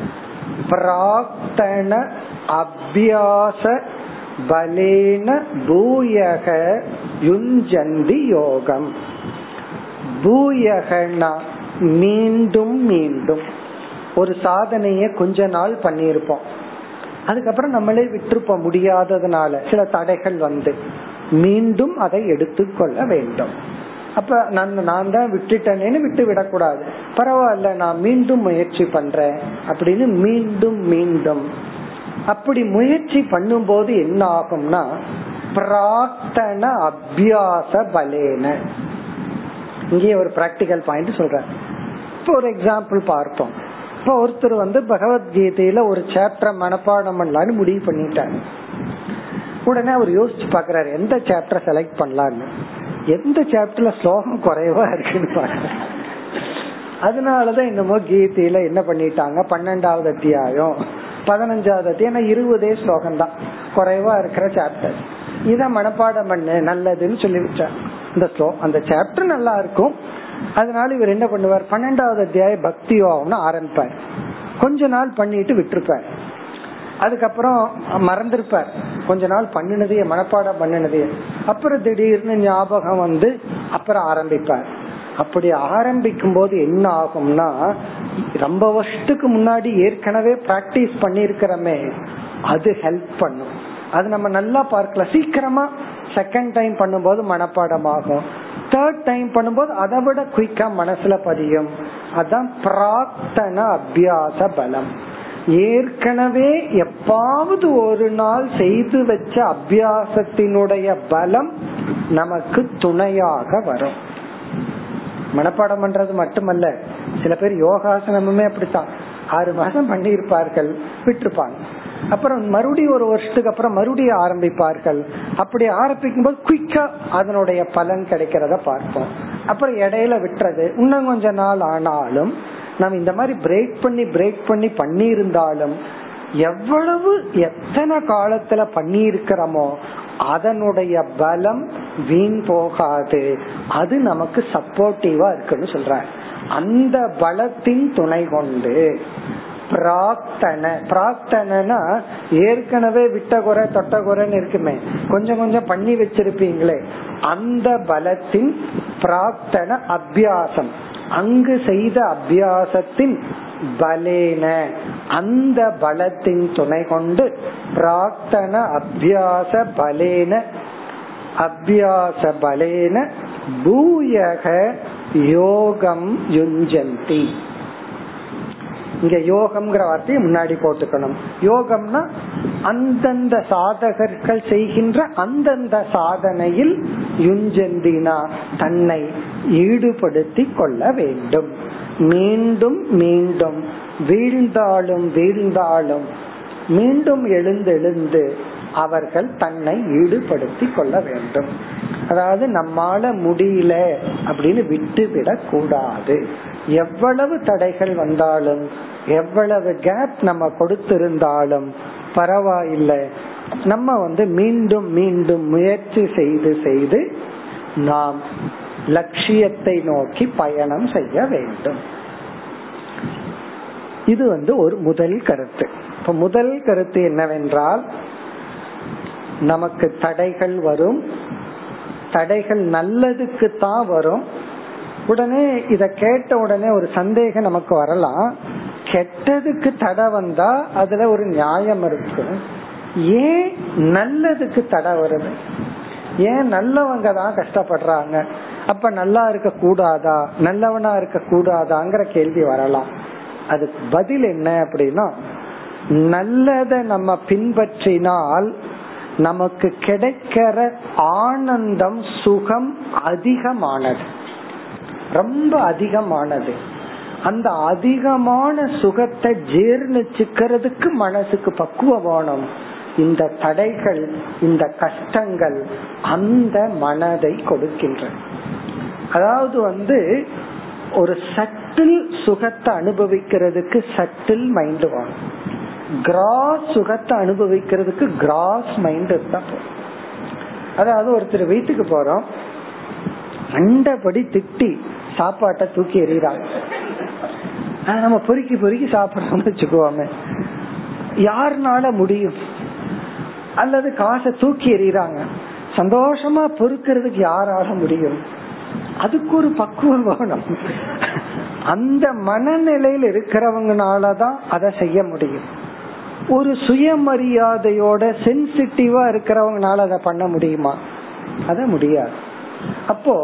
பிரார்த்தன அபியாச பலேன பூயக யுஞ்சந்தி யோகம். பூயகனா மீண்டும் மீண்டும், ஒரு சாதனைய கொஞ்ச நாள் பண்ணியிருப்போம், அதுக்கப்புறம் நம்மளே விட்டுருப்ப முடியாததுனால சில தடைகள் மீண்டும் அதை எடுத்துக்கொள்ள வேண்டும். அப்ப நான் தான் விட்டுட்டேன்னு விட்டு விடக்கூடாது, பரவாயில்ல நான் மீண்டும் முயற்சி பண்றேன் அப்படின்னு மீண்டும் மீண்டும் அப்படி முயற்சி பண்ணும் போது என்ன ஆகும்னா, பிரார்த்தன அபியாச பலேன. இங்கே ஒரு பிராக்டிக்கல் பாயிண்ட் சொல்றேன். இப்போ ஒரு எக்ஸாம்பிள் பார்ப்போம். இப்போ ஒருத்தர் பகவத்கீதையில ஒரு சாப்டர் மனப்பாடம் பண்ணலான்னு முடிவு பண்ணிட்டாரு. உடனே அவர் யோசிச்சு பாக்குறாரு எந்த சாப்டர் செலக்ட் பண்ணலான்னு, எந்த சாப்டர்ல ஸ்லோகம் குறைவா இருக்குன்னு பாருங்க. அதனாலதான் என்னமோ கீதையில என்ன பண்ணிட்டாங்க, 12வது அத்தியாயம் 15வது அத்தியாயம் 20 ஸ்லோகம் தான் குறைவா இருக்கிற சாப்டர், இத மனப்பாடம் பண்ணு நல்லதுன்னு சொல்லிவிட்டா. அந்த சாப்டர் நல்லா இருக்கும், அதனால இவர் என்ன பண்ணுவார், 12வது அத்தியாயம் பக்தி யோகம்னு ஆரம்பிப்பார், கொஞ்ச நாள் பண்ணிட்டு விட்டுருப்பார், அதுக்கப்புறம் மறந்துருப்பார் கொஞ்ச நாள் பண்ணினதையே மனப்பாடம் பண்ணினதையே, அப்புறம் திடீர்னு ஞாபகம் அப்புறம் ஆரம்பிப்பார். அப்படி ஆரம்பிக்கும் போது என்ன ஆகும்னா, ரொம்ப வருஷத்துக்கு முன்னாடி ஏற்கனவே பிராக்டிஸ் பண்ணிருக்கிறமே அது ஹெல்ப் பண்ணும். அது நம்ம நல்லா பார்க்கலாம், சீக்கிரமா செகண்ட் டைம் பண்ணும்போது மனப்பாடம் ஆகும், தேர்ட் டைம் பண்ணும்போது அதை விட குயிக்கா மனசுல பதியும். அதான் பிரார்த்தன அபியாச பலம். ஏற்கனவே எப்பாவது ஒரு நாள் செய்து வச்ச அபியாசத்தினுடைய பலம் நமக்கு துணையாக வரும். மனப்பாடம் பண்றது மட்டுமல்ல, சில பேர் யோகாசனமுமே அப்படித்தான், 6 மாசம் பண்ணி இருப்பார்கள், விட்டுருப்பாங்க, அப்புறம் மறுபடியும் ஒரு வருஷத்துக்கு அப்புறம் மறுபடியும் ஆரம்பிப்பார்கள். அப்படி ஆரம்பிக்கும் போது குயிக்கா அதனுடைய பலன் கிடைக்கிறத பார்ப்போம். அப்புறம் இடையில விட்டுறது. இன்னும் கொஞ்ச நாள் ஆனாலும் நம்ம இந்த மாதிரி பிரேக் பண்ணி இருந்தாலும் எவ்வளவு எத்தனை காலத்துல பண்ணி இருக்கிறோமோ அதனுடைய பலம் வீண் போகாது, அது நமக்கு சப்போர்ட்டிவா இருக்குன்னு சொல்றாங்க. அந்த பலத்தின் துணை கொண்டு பிரார்த்தனைனா ஏற்கனவே விட்ட குறை தொட்ட குறைன்னு இருக்குமே, கொஞ்சம் கொஞ்சம் பண்ணி வச்சிருப்பீங்களே, அந்த பலத்தின் பிரார்த்தனை அபியாசம், அங்கு செய்த அபியாசத்தின் பலேன, அந்த பலத்தின் துணை கொண்டு பிரார்த்தனை அபியாச பலேன பூயக யோகம் யுஞ்சந்தி. இங்க யோகம்ங்கிற வார்த்தையை முன்னாடி போட்டுக்கணும். யோகம்னா அந்தந்த சாதகர்கள் செய்கின்ற அந்தந்த சாதனையில் யுஞ்சந்தினா தன்னை ஈடுபடுத்தி கொள்ள வேண்டும். மீண்டும் மீண்டும் வீழ்ந்தாலும் மீண்டும் எழுந்து அவர்கள் தன்னை ஈடுபடுத்தி கொள்ள வேண்டும். அதாவது நம்மால முடியல அப்படின்னு விட்டுவிடக் கூடாது. எவ்வளவு தடைகள் வந்தாலும் எவ்வளவு கேப் நம்ம கொடுத்திருந்தாலும் பரவாயில்லை, நம்ம மீண்டும் மீண்டும் முயற்சி செய்து செய்து நாம் லட்சியத்தை நோக்கி பயணம் செய்ய வேண்டும். இது ஒரு முதல் கருத்து. இப்ப முதல் கருத்து என்னவென்றால், நமக்கு தடைகள் வரும், தடைகள் நல்லதுக்கு தான் வரும். உடனே இத கேட்ட உடனே ஒரு சந்தேகம் நமக்கு வரலாம், கெட்டதுக்கு தடை வந்தா அதுல ஒரு நியாயம் இருக்கு, ஏன் நல்லதுக்கு தடை வருது? ஏன் நல்லவங்க தான் கஷ்டப்படுறாங்க, அப்ப நல்லா இருக்க கூடாதா, நல்லவனா இருக்க கூடாதாங்கிற கேள்வி வரலாம். அதுக்கு பதில் என்ன அப்படின்னா, நல்லதை நம்ம பின்பற்றினால் நமக்கு கிடைக்கிற ஆனந்தம் சுகம் அதிகமானது, ரொம்ப அதிகமானது. அந்த அதிகமான சுகத்தை ஜீர்ணிச்சுக்கிறதுக்கு மனசுக்கு பக்குவம் வேணும். இந்த தடைகள், இந்த கஷ்டங்கள் அந்த மனதை கொடுக்கின்றன. அதாவது ஒரு சட்டில் சுகத்தை அனுபவிக்கிறதுக்கு சட்டில் மைண்ட் வேணும், கிராஸ் சுகத்தை அனுபவிக்கிறதுக்கு கிராஸ் மைண்ட் தான். அதாவது ஒருத்தர் வீட்டுக்கு போறோம், அண்டபடி திட்டி சாப்பாட்டை தூக்கி எறிகிறாங்க, நம்ம பொறுக்கி பொறுக்கி சாப்பிடறோம்னு வச்சுக்குவாங்க, யாருனால முடியும்? அல்லது காசை தூக்கி எறிகிறாங்க, சந்தோஷமா பொறுக்கிறதுக்கு யாரால முடியும்? அதுக்கு ஒரு பக்குவம் வேணும். அந்த மனநிலையில் இருக்கிறவங்கனாலதான் அதை செய்ய முடியும். ஒரு சுயமரியாதையோட சென்சிட்டிவா இருக்கிறவங்கனால அதை பண்ண முடியுமா? அத முடியாது. அப்போ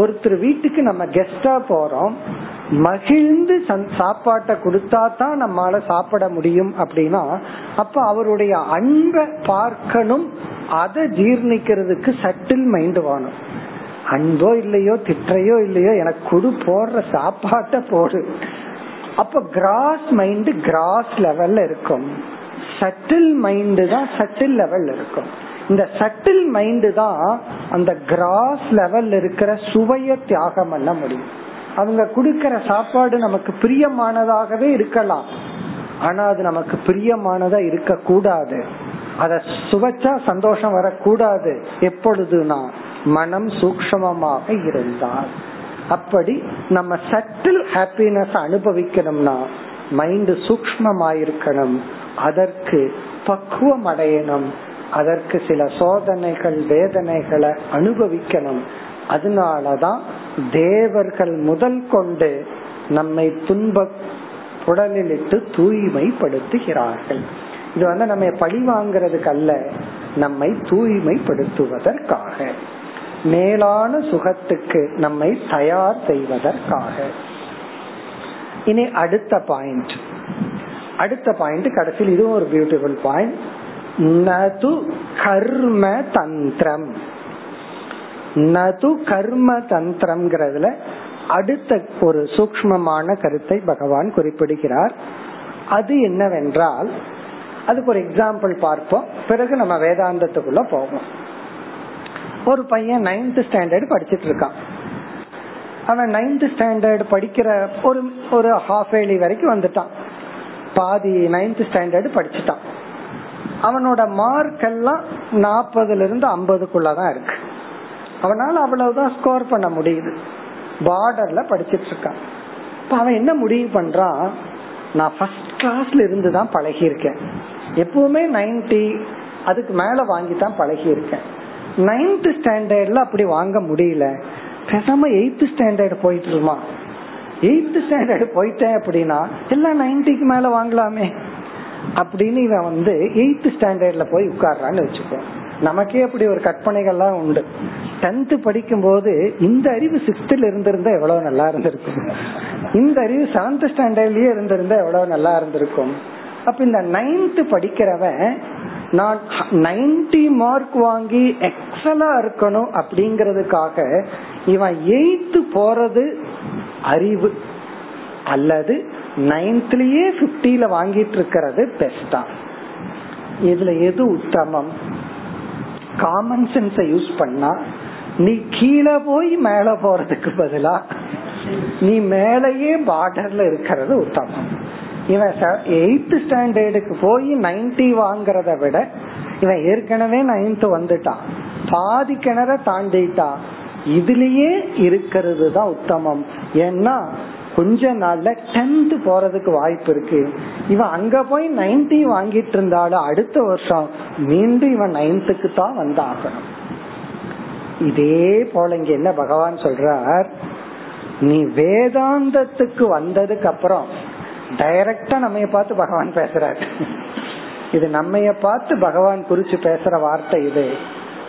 ஒருத்தர் வீட்டுக்கு நம்ம கெஸ்டா போறோம், மகிழ்ந்து சாப்பாட்டை கொடுத்தா தான் நம்மால சாப்பிட முடியும் அப்படின்னா, அப்ப அவருடைய அன்பை பார்க்கணும், அதை ஜீர்ணிக்கிறதுக்கு சட்டில் மைண்ட் வேணும். அன்போ இல்லையோ, திட்டையோ இல்லையோ, எனக்கு குடு, போடுற சாப்பாட்டை போடு. அப்ப கிராஸ் மைண்ட் கிராஸ் லெவல்ல இருக்கும், சட்டில் மைண்ட் தான் சட்டில் லெவல்ல இருக்கும். இந்த சட்டில் மைண்ட் தான் அந்த கிராஸ் லெவல் இருக்கிற சுவைய தியாகம் பண்ண முடியும். அவங்க குடுக்கிற சாப்பாடு நமக்கு பிரியமானதாகவே இருக்கலாம், ஆனா அது நமக்கு பிரியமானதா இருக்க கூடாது, அத சுவைச்சா சந்தோஷம் வரக்கூடாது. எப்பொழுதுனா மனம் சூக்ஷ்மமாக இருந்தால். அப்படி நம்ம சட்டில் ஹாப்பினஸ் அனுபவிக்கணும்னா மைண்ட் சூக்ஷ்மமாயிருக்கணும், அதற்கு பக்குவம் அடையணும், அதற்கு சில சோதனைகள் வேதனைகளை அனுபவிக்கணும். அதனாலதான் தேவர்கள் முதல் கொண்டு நம்மை துன்ப புடலிலிட்டு தூய்மைப்படுத்துகிறார்கள். இது நம்ம பழி வாங்கிறதுக்கு அல்ல, நம்மை தூய்மைப்படுத்துவதற்காக, மேலான சுகத்துக்கு நம்மை தயார் செய்வதற்காக. இனி அடுத்த பாயிண்ட் கடைசியில் இதுவும் ஒரு பியூட்டிஃபுல் பாயிண்ட். நது கர்ம தந்திரம், நது கர்ம தந்திரம்ங்கிறதுல அடுத்த ஒரு சூக்ஷ்மமான கருத்தை பகவான் குறிப்பிடுகிறார். அது என்னவென்றால், அதுக்கு ஒரு எக்ஸாம்பிள் பார்ப்போம், பிறகு நம்ம வேதாந்தத்துக்குள்ள போவோம். ஒரு பையன் 9th standard படிச்சிட்டு இருக்கான், அவன் 9th standard படிக்கிற ஒரு ஹாஃப் ஏலி வரைக்கும் வந்துட்டான், பாதி 9th standard படிச்சுட்டான். அவனோட மார்க் எல்லாம் 40-50 இருக்கு, அவனால அவ்வளவுதான் ஸ்கோர் பண்ண முடியுது. பார்டர்ல படிச்சிட்டு இருக்கான். அவன் என்ன முடிவு பண்றான், நான் ஃபர்ஸ்ட் கிளாஸ்ல இருந்து தான் பழகி இருக்கேன், எப்பவுமே 90 அதுக்கு மேல வாங்கி தான் பழகி இருக்கேன், 9th standardல அப்படி வாங்க முடியல, பேசாம 8th standard போயிட்டு இருமா, 8th standard போயிட்டேன் அப்படின்னா எல்லாம் 90க்கு மேல வாங்கலாமே அப்படின்னு இவன் 8th standardல போய் உட்கார்றான்னு வச்சுக்கோ. நமக்கே அப்படி ஒரு கற்பனைகள்லாம் உண்டு. 10th படிக்கும் போது இந்த அறிவு 6th இருந்திருந்தா எவ்வளவு நல்லா இருந்திருக்கும், இந்த அறிவு 7th standardலயே இருந்திருந்தா எவ்வளவு நல்லா இருந்திருக்கும். அப்ப இந்த 9th படிக்கிறவன் நான் 90 மார்க் வாங்கி எக்ஸலா இருக்கணும் அப்படிங்கறதுக்காக இவன் 8th போறது அறிவு, அல்லது 9thலயே 50ல வாங்கிட்டு இருக்கிறது பெஸ்டா? இதுல எது உத்தமம்? காமன் சென்ஸை யூஸ் பண்ணா நீ கீழே போய் மேல போறதுக்கு பதிலா நீ மேலேயே பார்டர்ல இருக்கிறது உத்தமம். இவன் 8th standardக்கு போய் 90 வாங்கறத விட இவன் ஏற்கனவே 9th வந்துட்டான், பாதி கிணற தாண்டிட்டான், இதுலயே இருக்கிறது தான் உத்தமம். ஏன்னா கொஞ்ச நாள்ல 10th போறதுக்கு வாய்ப்பு இருக்கு. இவன் அங்க போய் 90 வாங்கிட்டு இருந்தாலும் அடுத்த வருஷம் மீண்டும் இவன் 9th தான் வந்தாகணும். இதே போல இங்க என்ன பகவான் சொல்றார், நீ வேதாந்தத்துக்கு வந்ததுக்கு அப்புறம் டைரக்டா நம்ம பார்த்து பகவான் பேசுறாரு, இது நம்ம பார்த்து பகவான் குறிச்சு பேசுற வார்த்தை இது.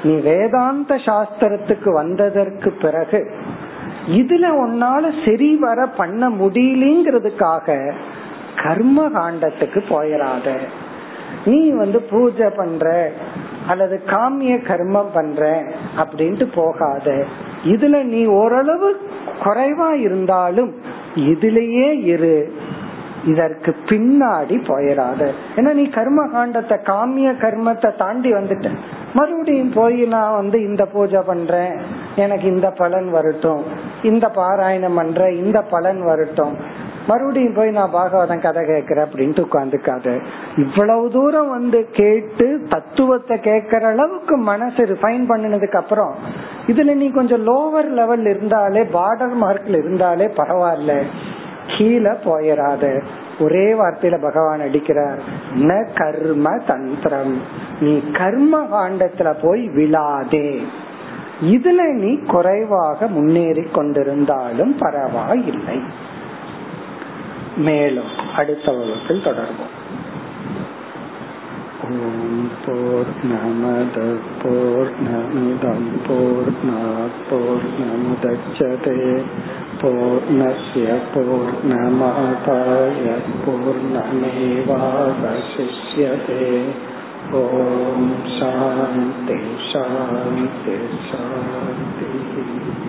நீ வேதாந்த சாஸ்திரத்துக்கு வந்ததற்கு பிறகு இதுல உன்னால சரி வர பண்ண முடியலங்கிறதுக்காக கர்ம காண்டத்துக்கு போயிடாத. நீ பூஜை பண்ற அல்லது காமிய கர்மம் பண்ற அப்படின்ட்டு போகாத. இதுல நீ ஓரளவு குறைவா இருந்தாலும் இதுலயே இரு, இதற்கு பின்னாடி போயிடாத. ஏன்னா நீ கர்ம காண்டத்தை காமிய கர்மத்தை தாண்டி வந்துட்ட, மறுபடியும் போய் நான் இந்த பூஜை பண்றேன் எனக்கு இந்த பலன் வரட்டும், இந்த பாராயணம் பண்ற இந்த பலன் வரட்டும், மறுபடியும் போய் நான் பாகவதம் கதை கேட்கிறேன் அப்படின்ட்டு உட்காந்துக்காது. இவ்வளவு தூரம் கேட்டு தத்துவத்தை கேட்கற அளவுக்கு மனசு ரிஃபைன் பண்ணினதுக்கு அப்புறம் இதுல நீ கொஞ்சம் லோவர் லெவல் இருந்தாலே, பார்டர் மார்க்ல இருந்தாலே பரவாயில்ல, கீழே போயிடாத. ஒரே வார்த்தையில பகவான் அடிக்கிறார், ந கர்ம தந்திரம், நீ கர்ம காண்டத்துல போய் விழாதே. இதுல நீ குறைவாக முன்னேறி கொண்டிருந்தாலும் பரவாயில்லை. மேலும் அடுத்த வகுப்பில் தொடர்வோம். ஓம் பூர்ணமத பூர்ணமிதம் பூர்ணாத் பூர்ணமுதச்யதே பூர்ணஸ்ய பூர்ணமாதாய பூர்ணமேவாவசிஷ்யதே. ஓம் சாந்தி சாந்தி சாந்தி.